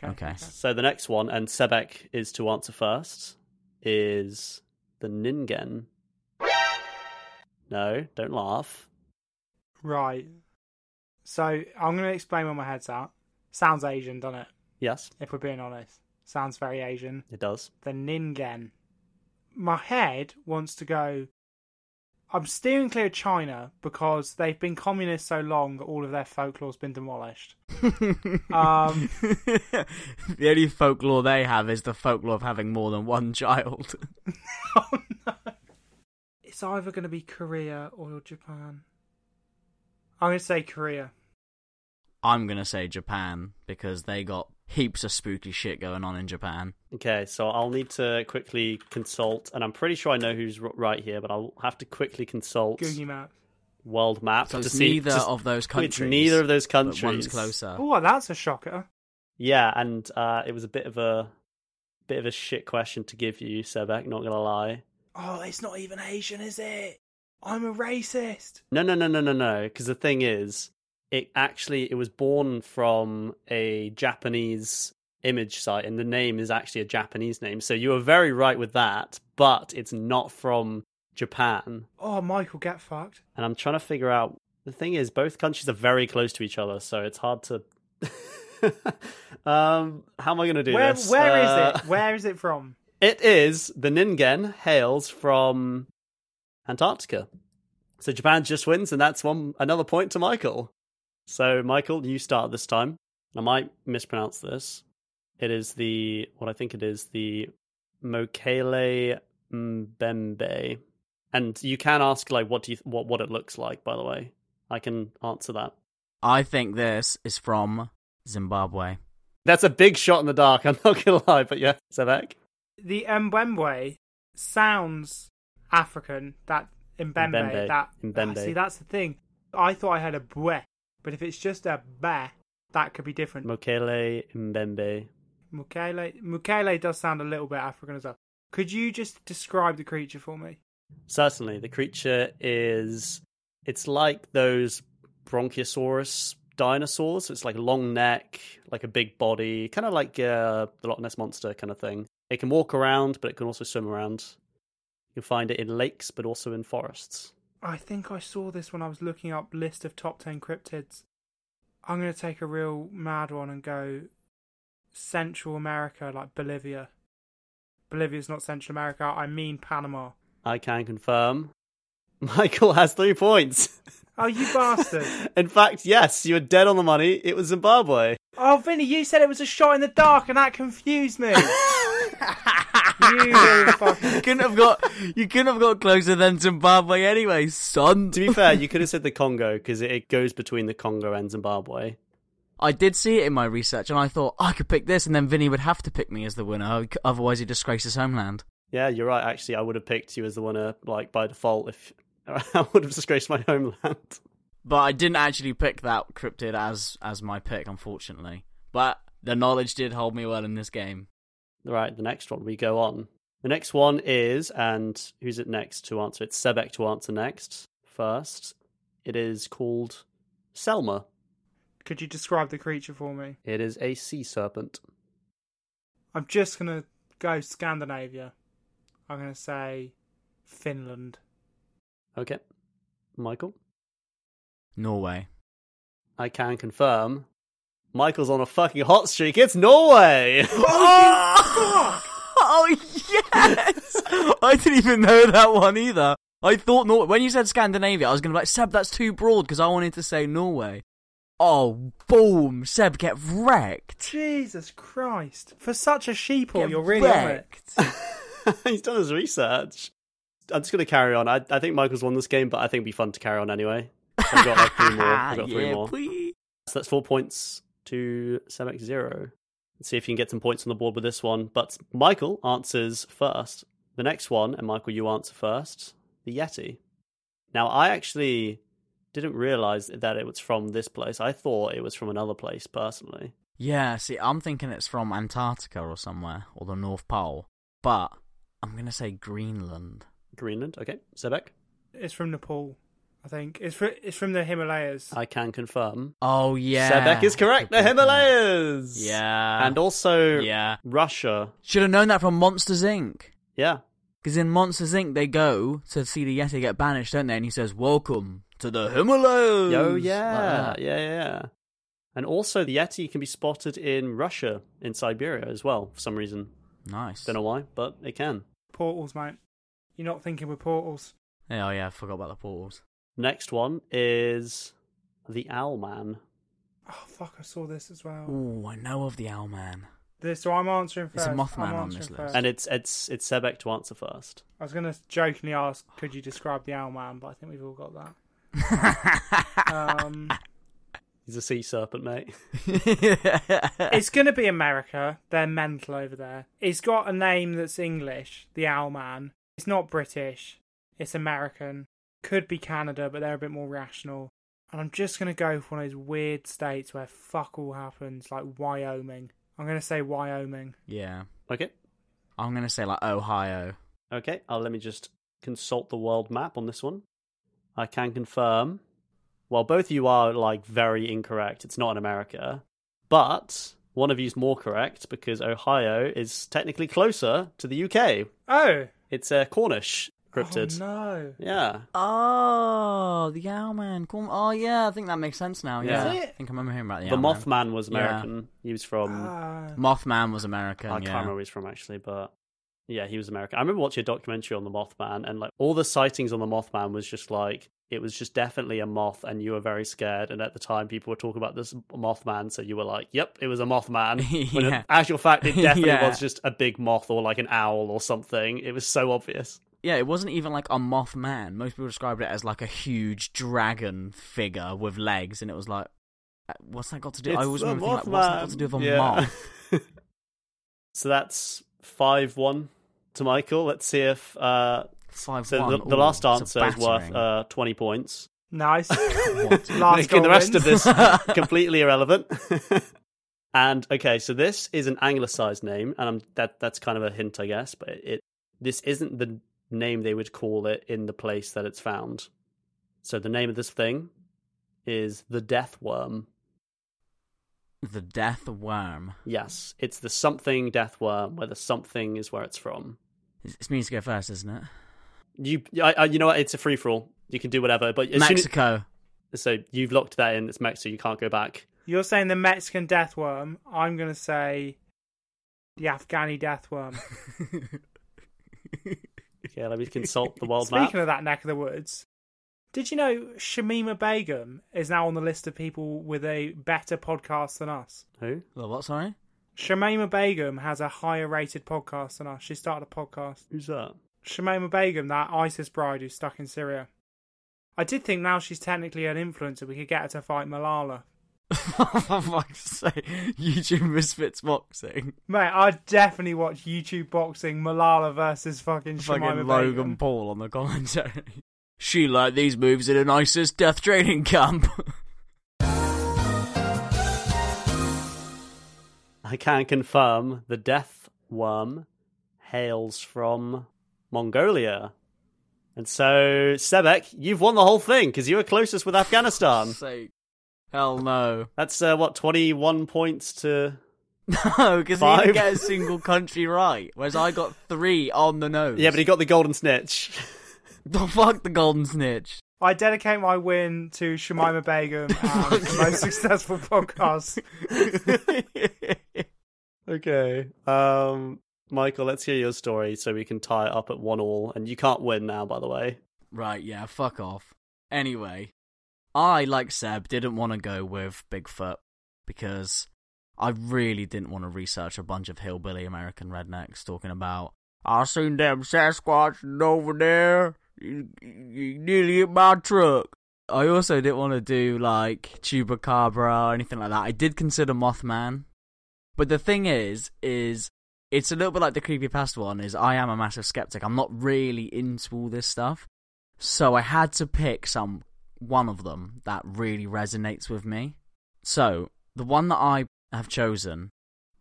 Okay. So the next one, and Sebek is to answer first, is the Ningen. No, don't laugh. Right. So I'm going to explain where my head's at. Sounds Asian, doesn't it? Yes. If we're being honest. Sounds very Asian. It does. The Ningen. My head wants to go, I'm steering clear of China because they've been communist so long that all of their folklore's been demolished. The only folklore they have is the folklore of having more than one child. Oh no. It's either going to be Korea or Japan. I'm going to say Korea. I'm going to say Japan because they got heaps of spooky shit going on in Japan. Okay, so I'll need to quickly consult, and I'm pretty sure I know who's right here, but I'll have to quickly consult Google Maps, World Map. So it's neither of those countries. But one's closer. Oh, that's a shocker. Yeah, and it was a bit of a shit question to give you, Sebek. Not gonna lie. Oh, it's not even Asian, is it? I'm a racist. No. Because the thing is. It was born from a Japanese image site, and the name is actually a Japanese name. So you were very right with that, but it's not from Japan. Oh, Michael, get fucked. And I'm trying to figure out... The thing is, both countries are very close to each other, so it's hard to... how am I going to do this? Where is it? Where is it from? It is... The Ningen hails from Antarctica. So Japan just wins, and that's another point to Michael. So, Michael, you start this time. I might mispronounce this. It is the Mokele Mbembe. And you can ask, like, what it looks like, by the way. I can answer that. I think this is from Zimbabwe. That's a big shot in the dark, I'm not going to lie, but yeah, Sebek. The Mbembe sounds African, that Mbembe. Mbembe. See, that's the thing. I thought I had a bwe. But if it's just a bear, that could be different. Mokele Mbembe. Mokele does sound a little bit African as well. Could you just describe the creature for me? Certainly. The creature is... It's like those Bronchiosaurus dinosaurs. It's like a long neck, like a big body, kind of like the Loch Ness Monster kind of thing. It can walk around, but it can also swim around. You'll find it in lakes, but also in forests. I think I saw this when I was looking up list of top 10 cryptids. I'm going to take a real mad one and go Central America, like Bolivia. Bolivia's not Central America, I mean Panama. I can confirm. Michael has 3 points. Oh, you bastard. In fact, yes, you were dead on the money. It was Zimbabwe. Oh, Vinny, you said it was a shot in the dark and that confused me. You couldn't have got closer than Zimbabwe anyway, son. To be fair, you could have said the Congo because it goes between the Congo and Zimbabwe. I did see it in my research and I thought I could pick this and then Vinny would have to pick me as the winner, otherwise he'd disgrace his homeland. Yeah, you're right. Actually, I would have picked you as the winner like by default if I would have disgraced my homeland. But I didn't actually pick that cryptid as my pick, unfortunately. But the knowledge did hold me well in this game. Right, the next one, we go on. The next one is, and who's it next to answer? It's Sebek to answer next. First, it is called Selma. Could you describe the creature for me? It is a sea serpent. I'm just going to go Scandinavia. I'm going to say Finland. Okay. Michael? Norway. I can confirm. Michael's on a fucking hot streak. It's Norway! Oh, yes! I didn't even know that one either. I thought Norway. When you said Scandinavia, I was going to be like, Seb, that's too broad, because I wanted to say Norway. Oh, boom. Seb, get wrecked. Jesus Christ. For such a sheeple, you're really wrecked. He's done his research. I'm just going to carry on. I think Michael's won this game, but I think it'd be fun to carry on anyway. I've got like 3 more. Please. So that's 4 points to Sebek 0. Let's see if you can get some points on the board with this one. But Michael answers first. The next one, and Michael, you answer first, the Yeti. Now, I actually didn't realise that it was from this place. I thought it was from another place, personally. Yeah, see, I'm thinking it's from Antarctica or somewhere, or the North Pole. But I'm going to say Greenland. Greenland, okay. Sebek? It's from Nepal, I think. It's from the Himalayas. I can confirm. Oh, yeah. Sebek is correct. The Himalayas. Yeah. And also Russia. Should have known that from Monsters, Inc. Yeah. Because in Monsters, Inc., they go to see the Yeti get banished, don't they? And he says, welcome to the Himalayas. Oh, yeah. Like yeah. And also the Yeti can be spotted in Russia, in Siberia as well, for some reason. Nice. Don't know why, but it can. Portals, mate. You're not thinking with portals. Oh, yeah. I forgot about the portals. Next one is the Owlman. Oh, fuck, I saw this as well. Ooh, I know of the Owlman. So I'm answering first. It's a Mothman on this list. And it's Sebek to answer first. I was going to jokingly ask, could you describe the Owlman, but I think we've all got that. He's a sea serpent, mate. It's going to be America. They're mental over there. It's got a name that's English, the Owlman. It's not British. It's American. Could be Canada, but they're a bit more rational. And I'm just going to go for one of those weird states where fuck all happens, like Wyoming. I'm going to say Wyoming. Yeah. Okay. I'm going to say, like, Ohio. Okay. Let me just consult the world map on this one. I can confirm. Well, both of you are, like, very incorrect. It's not in America. But one of you is more correct because Ohio is technically closer to the UK. Oh. It's Cornish. Cryptid. Oh, no. Yeah. Oh, the Owlman. Oh, yeah, I think that makes sense now. Yeah. I think I remember hearing about the Owlman. The Mothman was American. Yeah. He was from... Mothman was American, I can't remember where he's from, actually, but... Yeah, he was American. I remember watching a documentary on the Mothman, and like all the sightings on the Mothman was just like... It was just definitely a moth, and you were very scared. And at the time, people were talking about this Mothman, so you were like, yep, it was a Mothman. When in actual fact, it definitely was just a big moth or like an owl or something. It was so obvious. Yeah, it wasn't even like a Mothman. Most people described it as like a huge dragon figure with legs, and it was like, what's that got to do? I always remember thinking, like, what's that got to do with a moth? So that's 5-1 to Michael. Let's see if the last answer is worth 20 points. Nice. Making the rest of this completely irrelevant. And okay, so this is an anglicised name, and that's kind of a hint, I guess, but this isn't the name they would call it in the place that it's found. So the name of this thing is the death worm. The death worm. Yes, it's the something death worm, where the something is where it's from. It's me to go first, isn't it? You know what? It's a free for all. You can do whatever. But Mexico. So you've locked that in. It's Mexico. You can't go back. You're saying the Mexican death worm. I'm going to say the Afghani death worm. Okay, let me consult the world map. Speaking of that neck of the woods, did you know Shamima Begum is now on the list of people with a better podcast than us? Who? Well, what, sorry? Shamima Begum has a higher rated podcast than us. She started a podcast. Who's that? Shamima Begum, that ISIS bride who's stuck in Syria. I did think now she's technically an influencer, we could get her to fight Malala. For fuck's sake, YouTube Misfits boxing. Mate, I'd definitely watch YouTube boxing, Malala versus fucking Logan Begum. Paul on the commentary. She learnt these moves in an ISIS death training camp. I can confirm the death worm hails from Mongolia. And so, Sebek, you've won the whole thing because you were closest with Afghanistan. Hell no. That's, 21 points to... No, because he didn't get a single country right, whereas I got 3 on the nose. Yeah, but he got the golden snitch. Oh, fuck the golden snitch. I dedicate my win to Shamima Begum and the most successful podcast. Okay. Michael, let's hear your story so we can tie it up at 1-1. And you can't win now, by the way. Right, yeah, fuck off. Anyway, I, like Seb, didn't want to go with Bigfoot because I really didn't want to research a bunch of hillbilly American rednecks talking about, I seen them Sasquatch over there, you nearly hit my truck. I also didn't want to do, like, Chupacabra or anything like that. I did consider Mothman. But the thing is it's a little bit like the creepypasta one, is I am a massive skeptic. I'm not really into all this stuff. So I had to pick one of them that really resonates with me. So, the one that I have chosen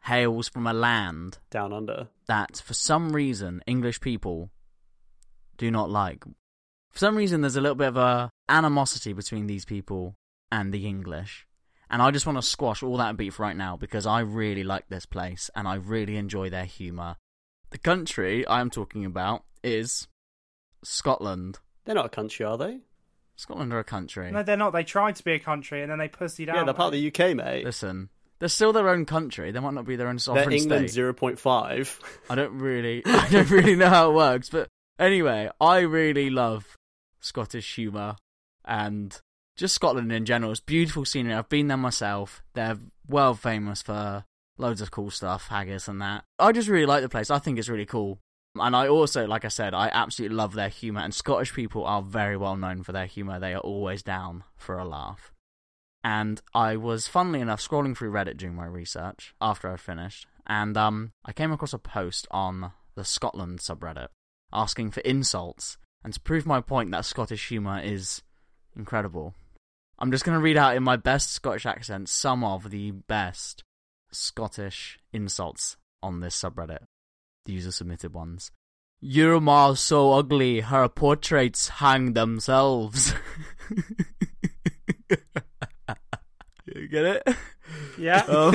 hails from a land down under that, for some reason, English people do not like. For some reason, there's a little bit of a animosity between these people and the English. And I just want to squash all that beef right now because I really like this place and I really enjoy their humour. The country I'm talking about is Scotland. They're not a country, are they? Scotland are a country. No, they're not. They tried to be a country and then they pussied out. Yeah, they're part of the UK, mate. Listen. They're still their own country. They might not be their own sovereign state. They're England 0.5. I don't really know how it works. But anyway, I really love Scottish humour and just Scotland in general. It's beautiful scenery. I've been there myself. They're world famous for loads of cool stuff, haggis and that. I just really like the place. I think it's really cool. And I also, like I said, I absolutely love their humour. And Scottish people are very well known for their humour. They are always down for a laugh. And I was, funnily enough, scrolling through Reddit during my research after I finished, and I came across a post on the Scotland subreddit asking for insults, and to prove my point that Scottish humour is incredible, I'm just going to read out in my best Scottish accent some of the best Scottish insults on this subreddit, the user-submitted ones. "Your ma's so ugly, her portraits hang themselves." Get it? Yeah.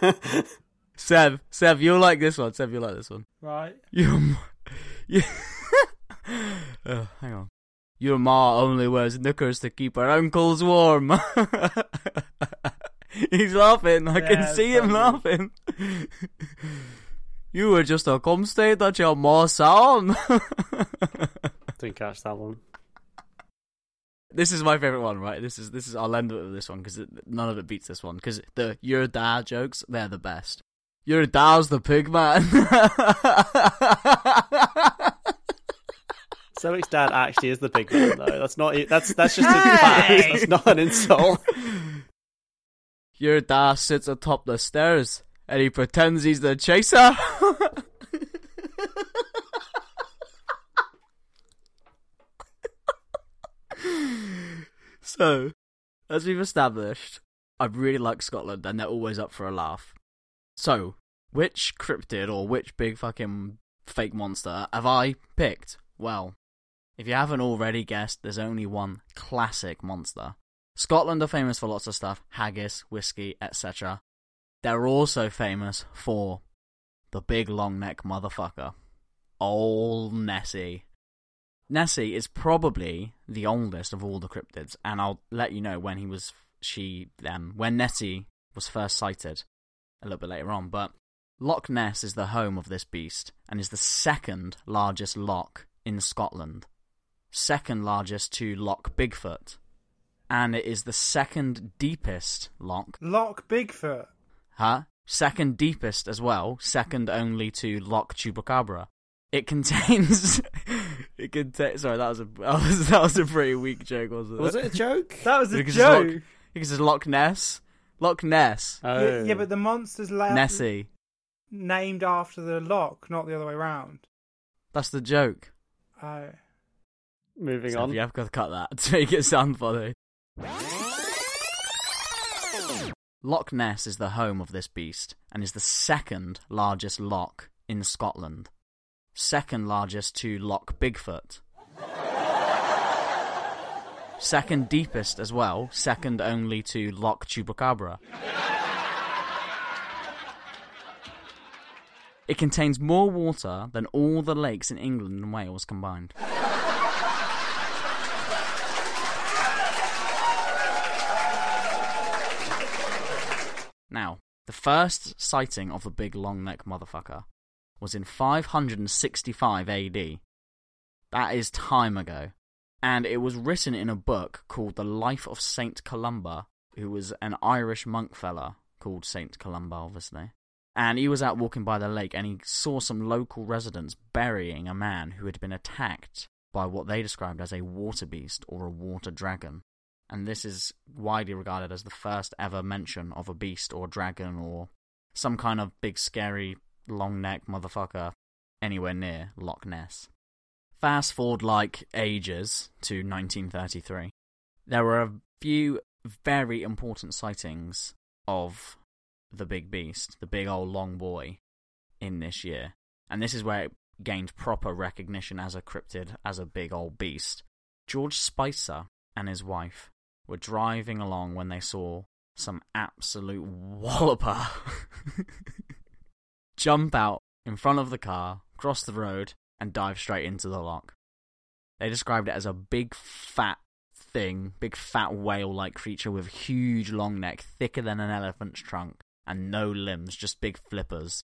Yeah. Seb, you'll like this one. Right. Hang on. "Your ma only wears knickers to keep her ankles warm." He's laughing. I can see him laughing. "You were just a cum state that your ma saw on." Didn't catch that one. This is my favourite one, right? This is I'll end it with this one, because none of it beats this one, because the "your dad" jokes, they're the best. "Your dad's the pig man." Sebek's dad actually is the pig man, though. That's just a fact. That's not an insult. "Your dad sits atop the stairs, and he pretends he's the chaser." So, as we've established, I really like Scotland and they're always up for a laugh. So, which cryptid or which big fucking fake monster have I picked? Well, if you haven't already guessed, there's only one classic monster. Scotland are famous for lots of stuff, haggis, whiskey, etc. They're also famous for the big long neck motherfucker, old Nessie. Nessie is probably the oldest of all the cryptids, and I'll let you know when when Nessie was first sighted a little bit later on. But Loch Ness is the home of this beast and is the second largest loch in Scotland, second largest to Loch Bigfoot, and it is the second deepest loch. Loch Bigfoot. Huh? Second deepest as well, second only to Loch Chupacabra. It contains... Sorry, that was a pretty weak joke, wasn't it? Was it a joke? That was a joke! Because it's Loch Ness. Loch Ness. Oh. Yeah, but the monster's Nessie. Named after the loch, not the other way around. That's the joke. Oh. Moving on. You have got to cut that to make it sound funny. Loch Ness is the home of this beast and is the second largest loch in Scotland. Second largest to Loch Bigfoot. Second deepest as well, second only to Loch Chupacabra. It contains more water than all the lakes in England and Wales combined. Now, the first sighting of the big long-neck motherfucker was in 565 AD. That is time ago. And it was written in a book called The Life of St. Columba, who was an Irish monk fella called St. Columba, obviously. And he was out walking by the lake and he saw some local residents burying a man who had been attacked by what they described as a water beast or a water dragon. And this is widely regarded as the first ever mention of a beast or dragon or some kind of big scary long-neck motherfucker anywhere near Loch Ness. Fast forward like ages to 1933. There were a few very important sightings of the big beast, the big old long boy, in this year. And this is where it gained proper recognition as a cryptid, as a big old beast. George Spicer and his wife were driving along when they saw some absolute walloper jump out in front of the car, cross the road, and dive straight into the loch. They described it as a big fat thing, big fat whale-like creature with a huge long neck, thicker than an elephant's trunk, and no limbs, just big flippers.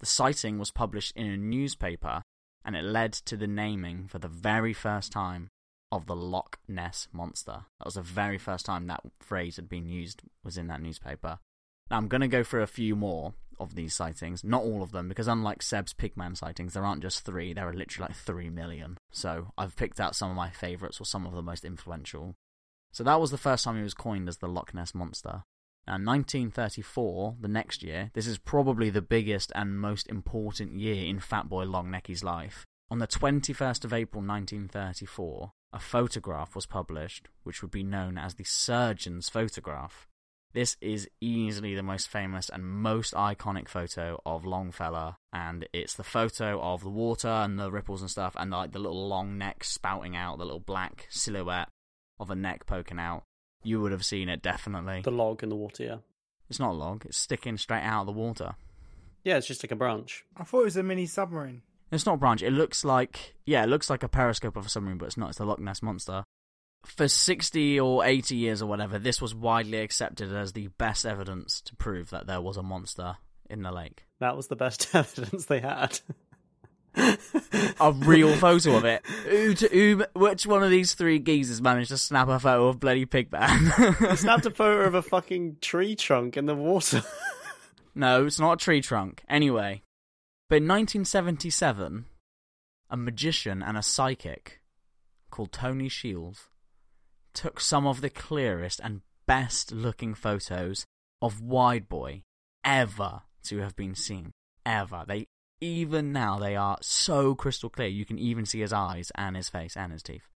The sighting was published in a newspaper, and it led to the naming for the very first time of the Loch Ness Monster. That was the very first time that phrase had been used, was in that newspaper. Now I'm going to go through a few more of these sightings, not all of them, because unlike Seb's Pig Man sightings, there aren't just three, there are literally like 3 million. So I've picked out some of my favourites or some of the most influential. So that was the first time he was coined as the Loch Ness Monster. Now 1934, the next year, this is probably the biggest and most important year in Fatboy Longnecky's life. On the 21st of April 1934, a photograph was published, which would be known as the Surgeon's Photograph. This is easily the most famous and most iconic photo of Longfellow, and it's the photo of the water and the ripples and stuff, and like the little long neck spouting out, the little black silhouette of a neck poking out. You would have seen it, definitely. The log in the water, yeah. It's not a log, it's sticking straight out of the water. Yeah, it's just like a branch. I thought it was a mini submarine. It's not a branch. It looks like, yeah, it looks like a periscope of a submarine, but it's not. It's the Loch Ness Monster. For 60 or 80 years or whatever, this was widely accepted as the best evidence to prove that there was a monster in the lake. That was the best evidence they had. A real photo of it. Which one of these three geezers managed to snap a photo of bloody Pig Man? They snapped a photo of a fucking tree trunk in the water. No, it's not a tree trunk. Anyway. But in 1977, a magician and a psychic called Tony Shields took some of the clearest and best-looking photos of Wideboy ever to have been seen. Ever. Even now, they are so crystal clear, you can even see his eyes and his face and his teeth.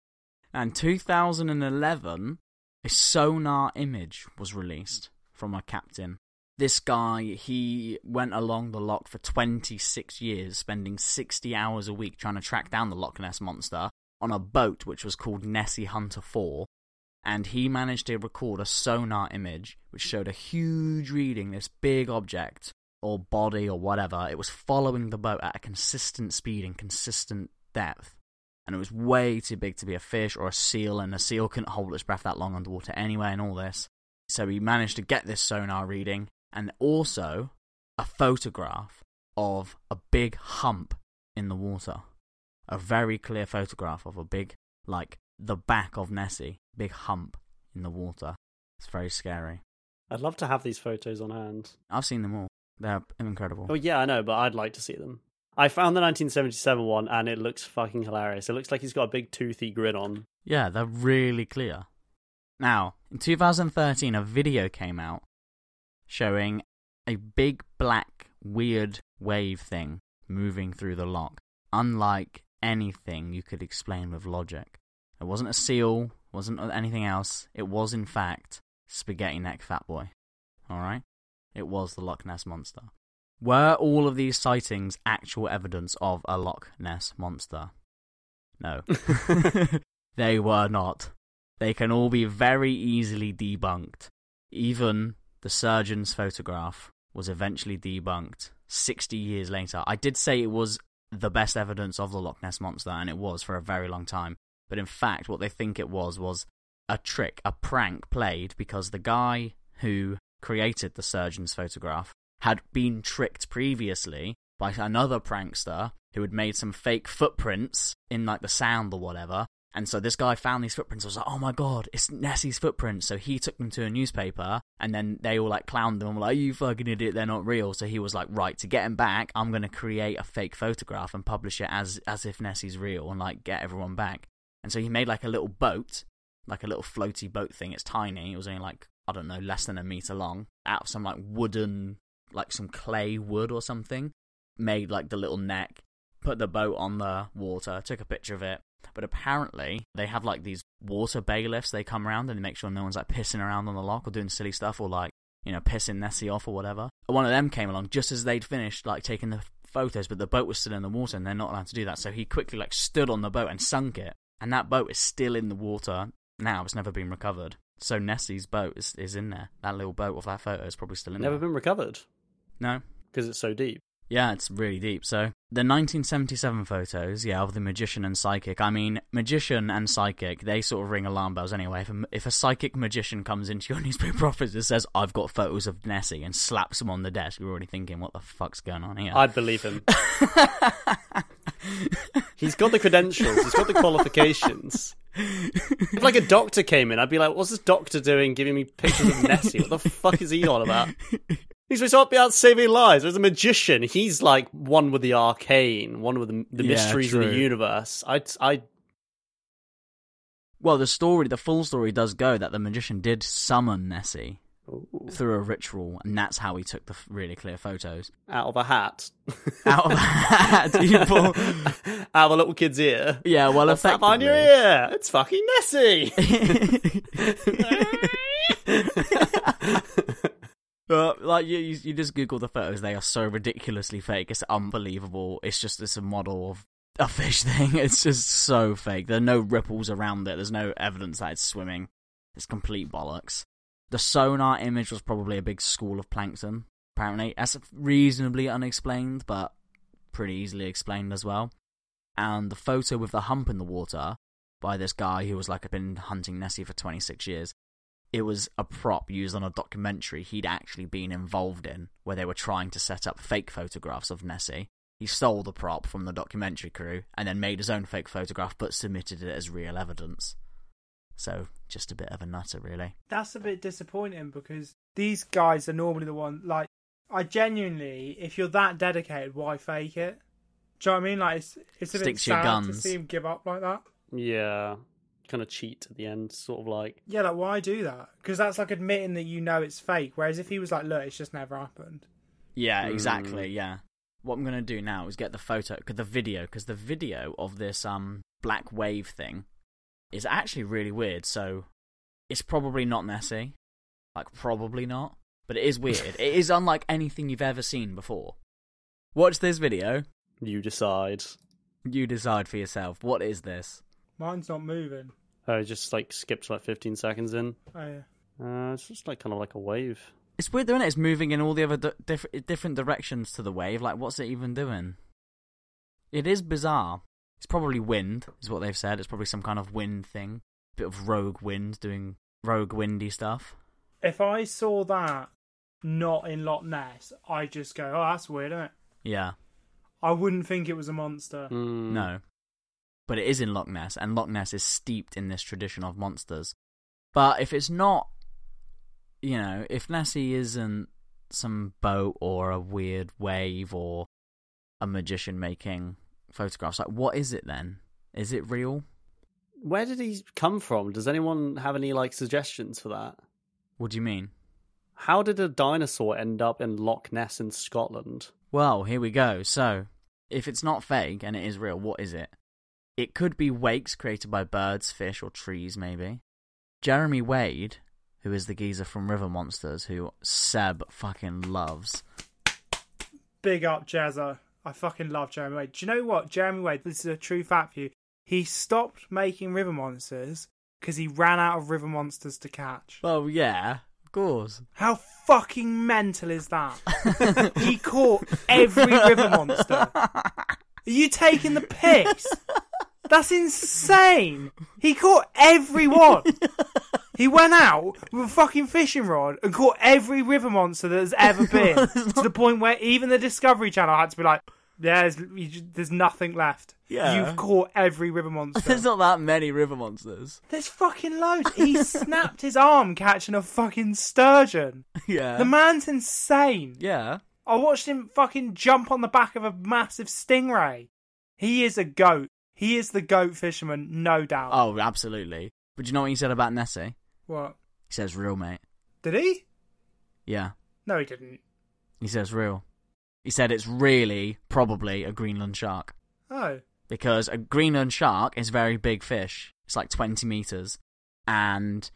And 2011, a sonar image was released from a captain. This guy, he went along the loch for 26 years, spending 60 hours a week trying to track down the Loch Ness Monster on a boat which was called Nessie Hunter 4. and he managed to record a sonar image which showed a huge reading, this big object or body or whatever. It was following the boat at a consistent speed and consistent depth, and it was way too big to be a fish or a seal, and a seal couldn't hold its breath that long underwater anyway and all this. So he managed to get this sonar reading and also a photograph of a big hump in the water. A very clear photograph of a big, like, the back of Nessie, big hump in the water. It's very scary. I'd love to have these photos on hand. I've seen them all. They're incredible. Oh yeah, I know, but I'd like to see them. I found the 1977 one, and it looks fucking hilarious. It looks like he's got a big toothy grin on. Yeah, they're really clear. Now, in 2013, a video came out showing a big black weird wave thing moving through the loch, unlike anything you could explain with logic. It wasn't a seal, wasn't anything else. It was, in fact, Spaghetti Neck Fat Boy. Alright? It was the Loch Ness Monster. Were all of these sightings actual evidence of a Loch Ness Monster? No. They were not. They can all be very easily debunked. Even the Surgeon's Photograph was eventually debunked 60 years later. I did say it was the best evidence of the Loch Ness Monster, and it was for a very long time. But in fact, what they think it was a trick, a prank played, because the guy who created the Surgeon's Photograph had been tricked previously by another prankster who had made some fake footprints in, like, the sand or whatever. And so this guy found these footprints and was like, oh my god, it's Nessie's footprints. So he took them to a newspaper, and then they all, like, clowned them and were like, you fucking idiot, they're not real. So he was like, right, to get him back, I'm going to create a fake photograph and publish it as if Nessie's real and, like, get everyone back. And so he made, like, a little boat, like a little floaty boat thing. It's tiny. It was only, like, I don't know, less than a meter long, out of some, like, wooden, like some clay wood or something, made like the little neck, put the boat on the water, took a picture of it. But apparently they have like these water bailiffs, they come around and they make sure no one's like pissing around on the lock or doing silly stuff or like, you know, pissing Nessie off or whatever. One of them came along just as they'd finished like taking the photos, but the boat was still in the water and they're not allowed to do that. So he quickly like stood on the boat and sunk it, and that boat is still in the water now. It's never been recovered. So Nessie's boat is in there. That little boat off that photo is probably still in there. Never been recovered? No. Because it's so deep. Yeah, it's really deep. So the 1977 photos, yeah, of the magician and psychic. I mean, magician and psychic, they sort of ring alarm bells anyway. If a psychic magician comes into your newspaper office and says, I've got photos of Nessie, and slaps him on the desk, you're already thinking, what the fuck's going on here? I'd believe him. He's got the credentials. He's got the qualifications. If like a doctor came in, I'd be like, what's this doctor doing giving me pictures of Nessie? What the fuck is he on about? He's supposed to be out saving lives. As a magician, he's like one with the arcane, one with the mysteries of the universe. Well, the full story does go that the magician did summon Nessie. Ooh. Through a ritual, and that's how he took the really clear photos. Out of a hat. Out of a hat. Out of a little kid's ear. Yeah, well, what's effectively. What's that on your ear? It's fucking Nessie. But, like, you just Google the photos. They are so ridiculously fake. It's unbelievable. It's just this model of a fish thing. It's just so fake. There are no ripples around it. There's no evidence that it's swimming. It's complete bollocks. The sonar image was probably a big school of plankton, apparently. That's reasonably unexplained, but pretty easily explained as well. And the photo with the hump in the water by this guy who was like, I've been hunting Nessie for 26 years. It was a prop used on a documentary he'd actually been involved in, where they were trying to set up fake photographs of Nessie. He stole the prop from the documentary crew and then made his own fake photograph, but submitted it as real evidence. So, just a bit of a nutter, really. That's a bit disappointing, because these guys are normally the one, like, I genuinely, if you're that dedicated, why fake it? Do you know what I mean? Like, it's a bit sad to see him give up like that. Yeah. Kind of cheat at the end, sort of like... Yeah, like, why do that? Because that's like admitting that you know it's fake, whereas if he was like, look, it's just never happened. Yeah, exactly, yeah. What I'm going to do now is get the video, because the video of this black wave thing is actually really weird, so it's probably not Nessie. Like, probably not. But it is weird. It is unlike anything you've ever seen before. Watch this video. You decide. You decide for yourself. What is this? Mine's not moving. I just like skipped like 15 seconds in. Oh yeah. It's just like kind of like a wave. It's weird, isn't it? It's moving in all the other different directions to the wave. Like, what's it even doing? It is bizarre. It's probably wind, is what they've said. It's probably some kind of wind thing. Bit of rogue wind, doing rogue windy stuff. If I saw that not in Loch Ness, I'd just go, oh, that's weird, isn't it? Yeah. I wouldn't think it was a monster. Mm. No. But it is in Loch Ness, and Loch Ness is steeped in this tradition of monsters. But if it's not... You know, if Nessie isn't some boat or a weird wave or a magician making photographs, like, what is it then? Is it real? Where did he come from? Does anyone have any, like, suggestions for that? What do you mean? How did a dinosaur end up in Loch Ness in Scotland? Well, here we go. So, if it's not fake and it is real, what is it? It could be wakes created by birds, fish, or trees, maybe. Jeremy Wade... who is the geezer from River Monsters, who Seb fucking loves. Big up, Jazza. I fucking love Jeremy Wade. Do you know what? Jeremy Wade, this is a true fact for you. He stopped making River Monsters because he ran out of River Monsters to catch. Oh, yeah. Of course. How fucking mental is that? He caught every River Monster. Are you taking the piss? That's insane. He caught everyone. He went out with a fucking fishing rod and caught every river monster that has ever been. To the point where even the Discovery Channel had to be like, yeah, there's nothing left. Yeah. You've caught every river monster. There's not that many river monsters. There's fucking loads. He snapped his arm catching a fucking sturgeon. Yeah. The man's insane. Yeah. I watched him fucking jump on the back of a massive stingray. He is a goat. He is the goat fisherman, no doubt. Oh, absolutely. But do you know what he said about Nessie? What? He says real, mate. Did he? Yeah. No, he didn't. He says real. He said it's really, probably, a Greenland shark. Oh. Because a Greenland shark is very big fish. It's like 20 metres. And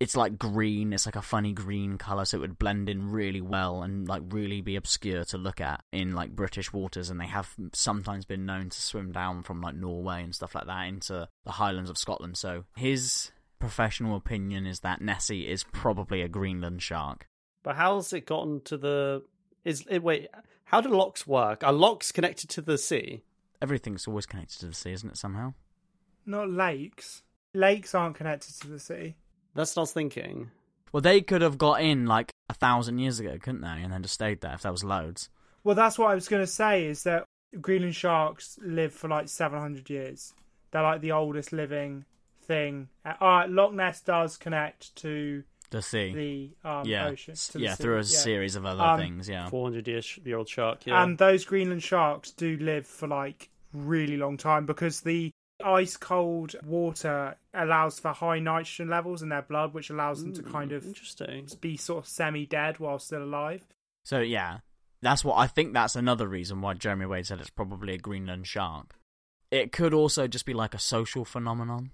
it's like green. It's like a funny green colour, so it would blend in really well and like really be obscure to look at in like British waters. And they have sometimes been known to swim down from like Norway and stuff like that into the Highlands of Scotland. So his... professional opinion is that Nessie is probably a Greenland shark. But how's it gotten to the... how do locks work? Are locks connected to the sea? Everything's always connected to the sea, isn't it, somehow? Not lakes. Lakes aren't connected to the sea. That's what I was thinking. Well, they could have got in, like, 1,000 years ago, couldn't they? And then just stayed there if there was loads. Well, that's what I was going to say, is that Greenland sharks live for, like, 700 years. They're, like, the oldest living... thing. Loch Ness does connect to the sea, ocean. Yeah, through a series of other things. Yeah, 400-year-old shark. Yeah, and those Greenland sharks do live for like really long time because the ice cold water allows for high nitrogen levels in their blood, which allows them to kind of be sort of semi-dead while still alive. So yeah, that's what I think. That's another reason why Jeremy Wade said it's probably a Greenland shark. It could also just be like a social phenomenon.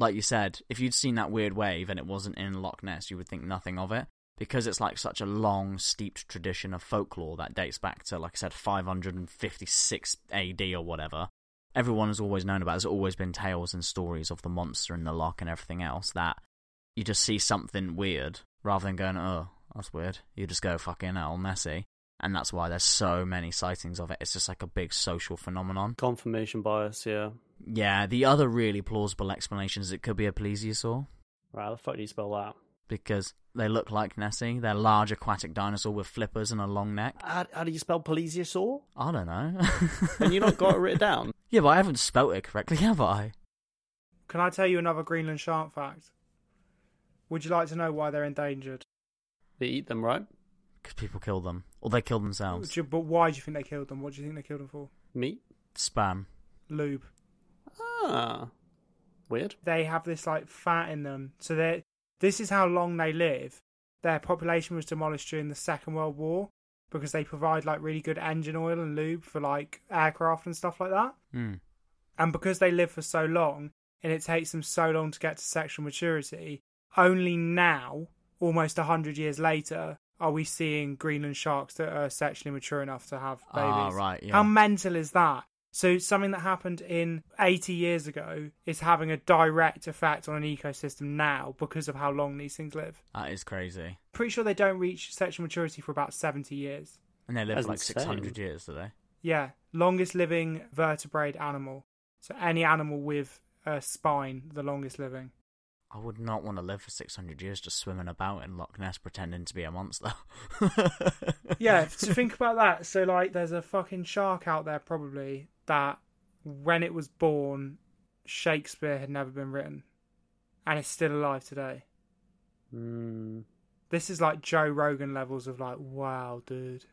Like you said, if you'd seen that weird wave and it wasn't in Loch Ness, you would think nothing of it. Because it's like such a long, steeped tradition of folklore that dates back to, like I said, 556 AD or whatever. Everyone has always known about it. There's always been tales and stories of the monster in the loch and everything else that you just see something weird. Rather than going, oh, that's weird. You just go, fucking hell, Nessie. And that's why there's so many sightings of it. It's just like a big social phenomenon. Confirmation bias, yeah. Yeah, the other really plausible explanation is it could be a plesiosaur. Right, how the fuck do you spell that? Because they look like Nessie. They're a large aquatic dinosaur with flippers and a long neck. How do you spell plesiosaur? I don't know. And you not got it written down? Yeah, but I haven't spelt it correctly, have I? Can I tell you another Greenland shark fact? Would you like to know why they're endangered? They eat them, right? Because people kill them. Or they kill themselves. But why do you think they killed them? What do you think they killed them for? Meat? Spam. Lube. Ah, weird. They have this like fat in them, so this is how long they live. Their population was demolished during the Second World War because they provide like really good engine oil and lube for like aircraft and stuff like that. Mm. And because they live for so long, and it takes them so long to get to sexual maturity, only now, almost 100 years later, are we seeing Greenland sharks that are sexually mature enough to have babies. Ah, right, yeah. How mental is that? So something that happened in 80 years ago is having a direct effect on an ecosystem now because of how long these things live. That is crazy. Pretty sure they don't reach sexual maturity for about 70 years. And they live for like 600 years, do they? Yeah. Longest living vertebrate animal. So any animal with a spine, the longest living. I would not want to live for 600 years just swimming about in Loch Ness pretending to be a monster. Yeah, so think about that. So, like, there's a fucking shark out there probably that when it was born, Shakespeare had never been written. And it's still alive today. Mm. This is like Joe Rogan levels of like, wow, dude.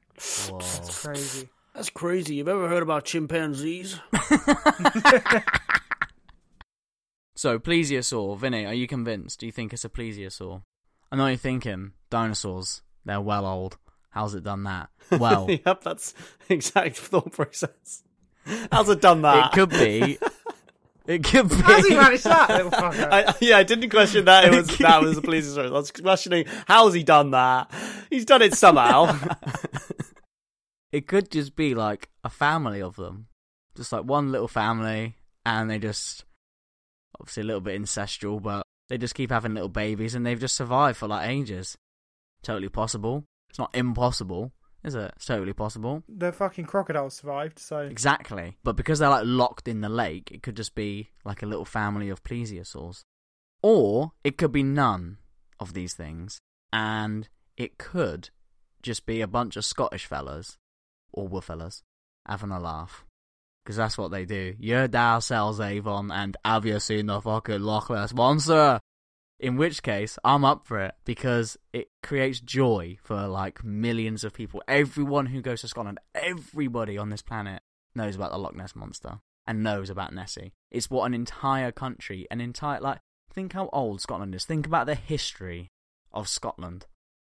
Whoa. That's crazy. That's crazy. You've ever heard about chimpanzees? So, plesiosaur, Vinny, are you convinced? Do you think it's a plesiosaur? I know you're thinking, dinosaurs, they're well old. How's it done that? Well. Yep, that's the exact thought process. How's it done that? It could be. It could be. How's he managed that, little fucker? I didn't question that. It was, that was a plesiosaur. I was questioning, how's he done that? He's done it somehow. It could just be like a family of them. Just like one little family, and they just... Obviously a little bit ancestral, but they just keep having little babies and they've just survived for like ages. Totally possible. It's not impossible, is it? It's totally possible. The fucking crocodiles survived, so... Exactly. But because they're like locked in the lake, it could just be like a little family of plesiosaurs. Or it could be none of these things. And it could just be a bunch of Scottish fellas, or wool fellas, having a laugh. Because that's what they do. You're downsells Avon, and have you seen the fucking Loch Ness Monster? In which case, I'm up for it, because it creates joy for, like, millions of people. Everyone who goes to Scotland, everybody on this planet knows about the Loch Ness Monster, and knows about Nessie. It's what an entire country, an entire, like, think how old Scotland is. Think about the history of Scotland,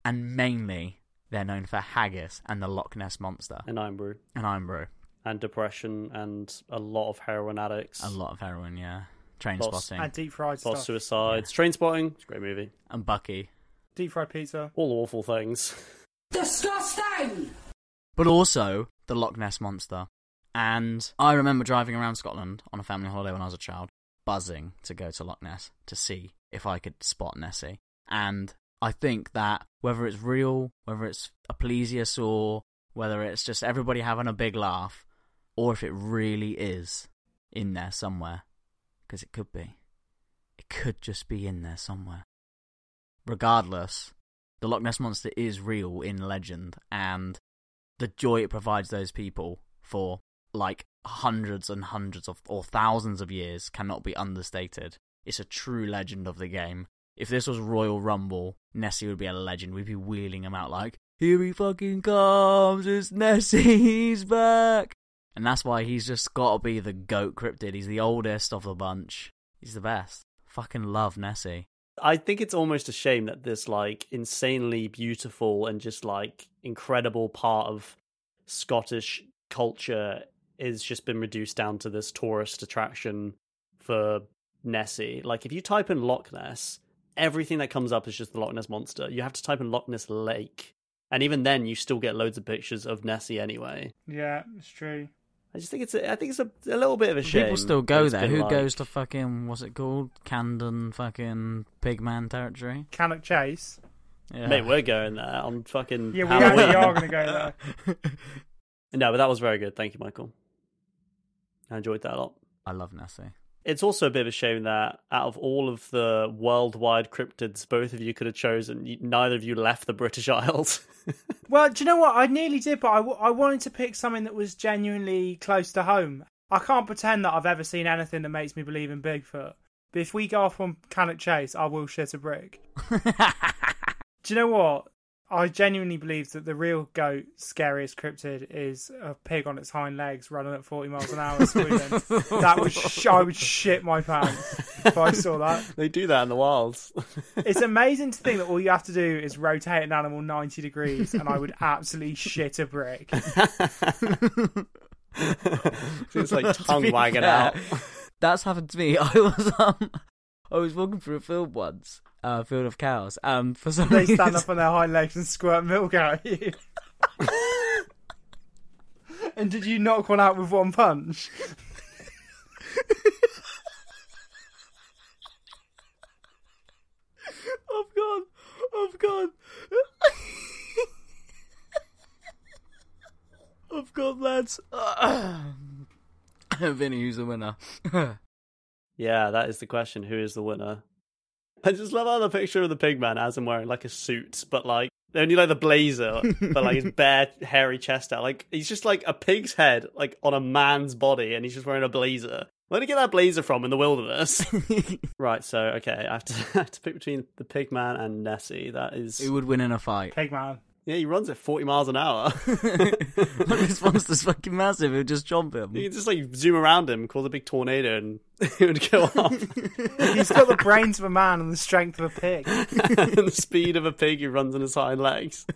and mainly, they're known for haggis and the Loch Ness Monster. And Ironbrew. And depression and a lot of heroin addicts. A lot of heroin, yeah. Train spotting. And deep fried stuff. Lots suicides. Yeah. Train spotting. It's a great movie. And Bucky. Deep fried pizza. All awful things. Disgusting! But also, the Loch Ness Monster. And I remember driving around Scotland on a family holiday when I was a child, buzzing to go to Loch Ness to see if I could spot Nessie. And I think that whether it's real, whether it's a plesiosaur, whether it's just everybody having a big laugh, or if it really is in there somewhere. Because it could be. It could just be in there somewhere. Regardless, the Loch Ness Monster is real in legend. And the joy it provides those people for, like, hundreds and hundreds of, or thousands of years cannot be understated. It's a true legend of the game. If this was Royal Rumble, Nessie would be a legend. We'd be wheeling him out like, here he fucking comes, it's Nessie, he's back. And that's why he's just got to be the GOAT cryptid. He's the oldest of the bunch. He's the best. Fucking love Nessie. I think it's almost a shame that this, like, insanely beautiful and just, like, incredible part of Scottish culture is just been reduced down to this tourist attraction for Nessie. Like, if you type in Loch Ness, everything that comes up is just the Loch Ness Monster. You have to type in Loch Ness Lake. And even then, you still get loads of pictures of Nessie anyway. Yeah, it's true. I just think it's a little bit of a shame. People still go there. Who goes to fucking, what's it called? Camden fucking Pig Man territory? Cannock Chase. Yeah. Mate, we're going there on fucking Halloween. Yeah, we are going to go there. No, but that was very good. Thank you, Michael. I enjoyed that a lot. I love Nessie. It's also a bit of a shame that out of all of the worldwide cryptids both of you could have chosen, neither of you left the British Isles. Well, do you know what? I nearly did, but I wanted to pick something that was genuinely close to home. I can't pretend that I've ever seen anything that makes me believe in Bigfoot. But if we go off on Cannock Chase, I will shit a brick. Do you know what? I genuinely believe that the real GOAT scariest cryptid is a pig on its hind legs running at 40 miles an hour squealing. I would shit my pants if I saw that. They do that in the wilds. It's amazing to think that all you have to do is rotate an animal 90 degrees and I would absolutely shit a brick. It's like tongue wagging out. That's happened to me. I was walking through a field once. Field of cows. For some reason, they stand up on their hind legs and squirt milk out at you. And did you knock one out with one punch? I've gone. I've gone, lads. Vinny, who's the winner? Yeah, that is the question. Who is the winner? I just love how the picture of the pig man as him wearing like a suit, but like only like the blazer, but like his bare hairy chest out. Like he's just like a pig's head, like on a man's body, and he's just wearing a blazer. Where did he get that blazer from in the wilderness? Right, so, okay, I have to pick between the pig man and Nessie. That is... Who would win in a fight? Pig man. Yeah, he runs at 40 miles an hour. This monster's fucking massive. It would just jump him. You could just, like, zoom around him, cause a big tornado, and it would go off. He's got the brains of a man and the strength of a pig. And the speed of a pig who runs on his hind legs.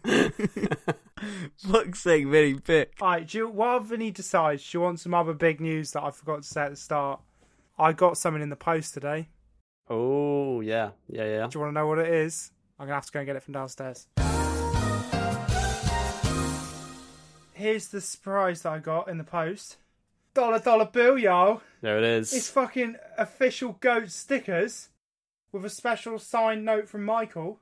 Fuck's sake, Vinny, pick. Alright, while Vinny decides, do you want some other big news that I forgot to say at the start? I got something in the post today. Oh, yeah. Yeah, yeah. Do you want to know what it is? I'm going to have to go and get it from downstairs. Here's the surprise that I got in the post. Dollar bill, y'all. There it is. It's fucking official GOATS stickers with a special signed note from Michael.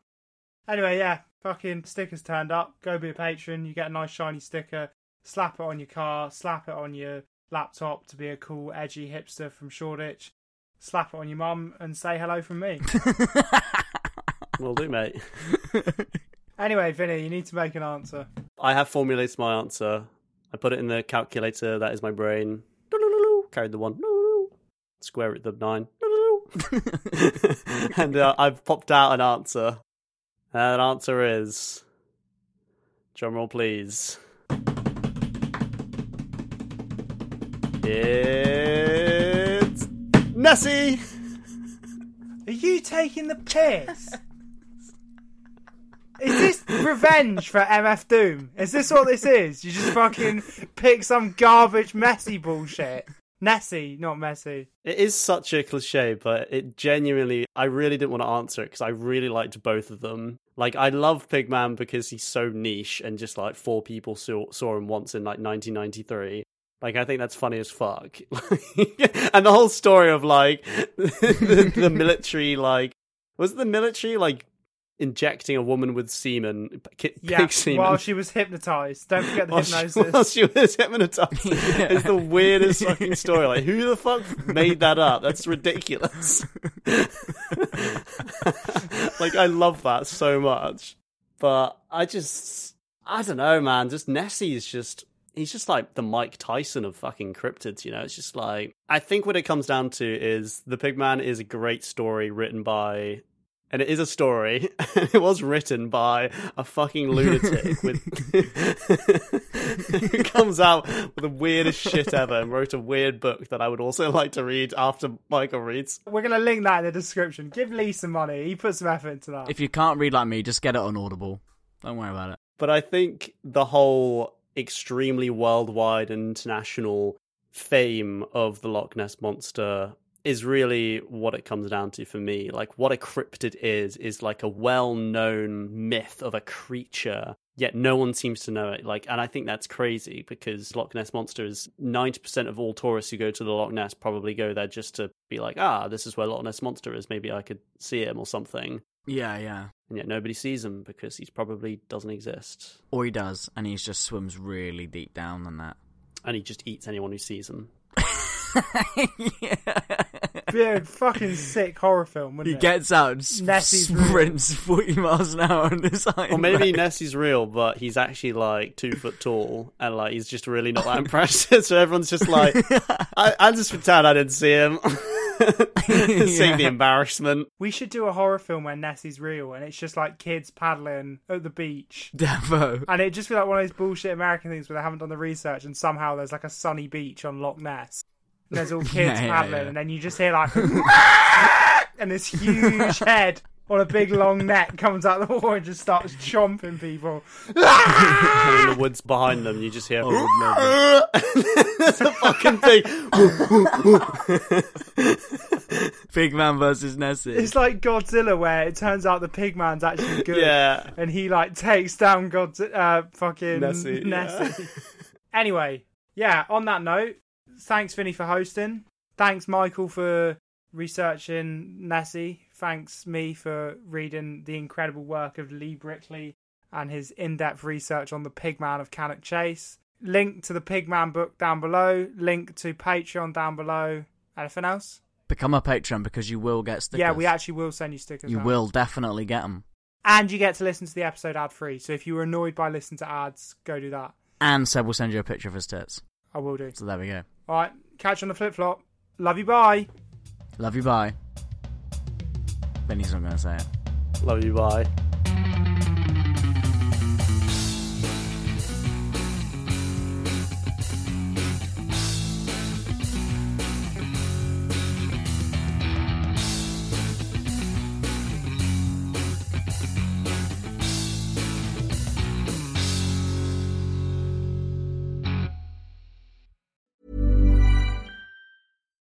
Anyway, yeah. Fucking stickers turned up. Go be a patron. You get a nice shiny sticker. Slap it on your car. Slap it on your laptop to be a cool, edgy hipster from Shoreditch. Slap it on your mum and say hello from me. Will do, mate. Anyway, Vinny, you need to make an answer. I have formulated my answer. I put it in the calculator. That is my brain. Carried the one. Square root of 9. And I've popped out an answer. And that answer is... Drumroll, please. It's... Nessie! Are you taking the piss? Is this revenge for MF Doom? Is this what this is? You just fucking pick some garbage messy bullshit. Nessie, not Messi. It is such a cliche, but it genuinely... I really didn't want to answer it because I really liked both of them. Like, I love Pig Man because he's so niche and just, like, 4 people saw him once in, like, 1993. Like, I think that's funny as fuck. And the whole story of, like, the military, like... Was it the military, like... injecting a woman with semen, pig semen. While she was hypnotised. Don't forget the hypnosis. While she was hypnotised. Yeah. It's the weirdest fucking story. Like, who the fuck made that up? That's ridiculous. Like, I love that so much. But I don't know, man. Just Nessie is just... He's just like the Mike Tyson of fucking cryptids, you know? It's just like... I think what it comes down to is the Pig Man is a great story written by... And it is a story. It was written by a fucking lunatic who comes out with the weirdest shit ever and wrote a weird book that I would also like to read after Michael reads. We're going to link that in the description. Give Lee some money. He put some effort into that. If you can't read like me, just get it on Audible. Don't worry about it. But I think the whole extremely worldwide and international fame of the Loch Ness Monster is really what it comes down to for me. Like, what a cryptid is like a well-known myth of a creature, yet no one seems to know it. Like, and I think that's crazy because Loch Ness Monster is 90% of all tourists who go to the Loch Ness probably go there just to be like, this is where Loch Ness Monster is. Maybe I could see him or something. Yeah, yeah. And yet nobody sees him because he probably doesn't exist. Or he does, and he just swims really deep down than that. And he just eats anyone who sees him. Yeah. Be a fucking sick horror film, wouldn't it? He gets out and sprints 40 miles an hour on this island. Or maybe Nessie's real, but he's actually like 2 foot tall and like he's just really not that impressive. So everyone's just like, I just pretend I didn't see him. Seeing the embarrassment. We should do a horror film where Nessie's real and it's just like kids paddling at the beach. Defo. And it'd just be like one of those bullshit American things where they haven't done the research and somehow there's like a sunny beach on Loch Ness. There's all kids paddling, and then you just hear like, and this huge head on a big long neck comes out of the water and just starts chomping people. And in the woods behind them, you just hear, there's a fucking thing. Pig Man versus Nessie. It's like Godzilla, where it turns out the Pig Man's actually good, and he like takes down fucking Nessie. Yeah. Anyway. yeah, on that note, thanks, Vinny, for hosting. Thanks, Michael, for researching Nessie. Thanks, me, for reading the incredible work of Lee Brickley and his in-depth research on the Pig Man of Cannock Chase. Link to the Pig Man book down below. Link to Patreon down below. Anything else? Become a patron, because you will get stickers. Yeah, we actually will send you stickers. You will definitely get them. And you get to listen to the episode ad-free. So if you were annoyed by listening to ads, go do that. And Seb will send you a picture of his tits. I will do. So there we go. All right, catch you on the flip-flop. Love you, bye. Love you, bye. Benny's not going to say it. Love you, bye.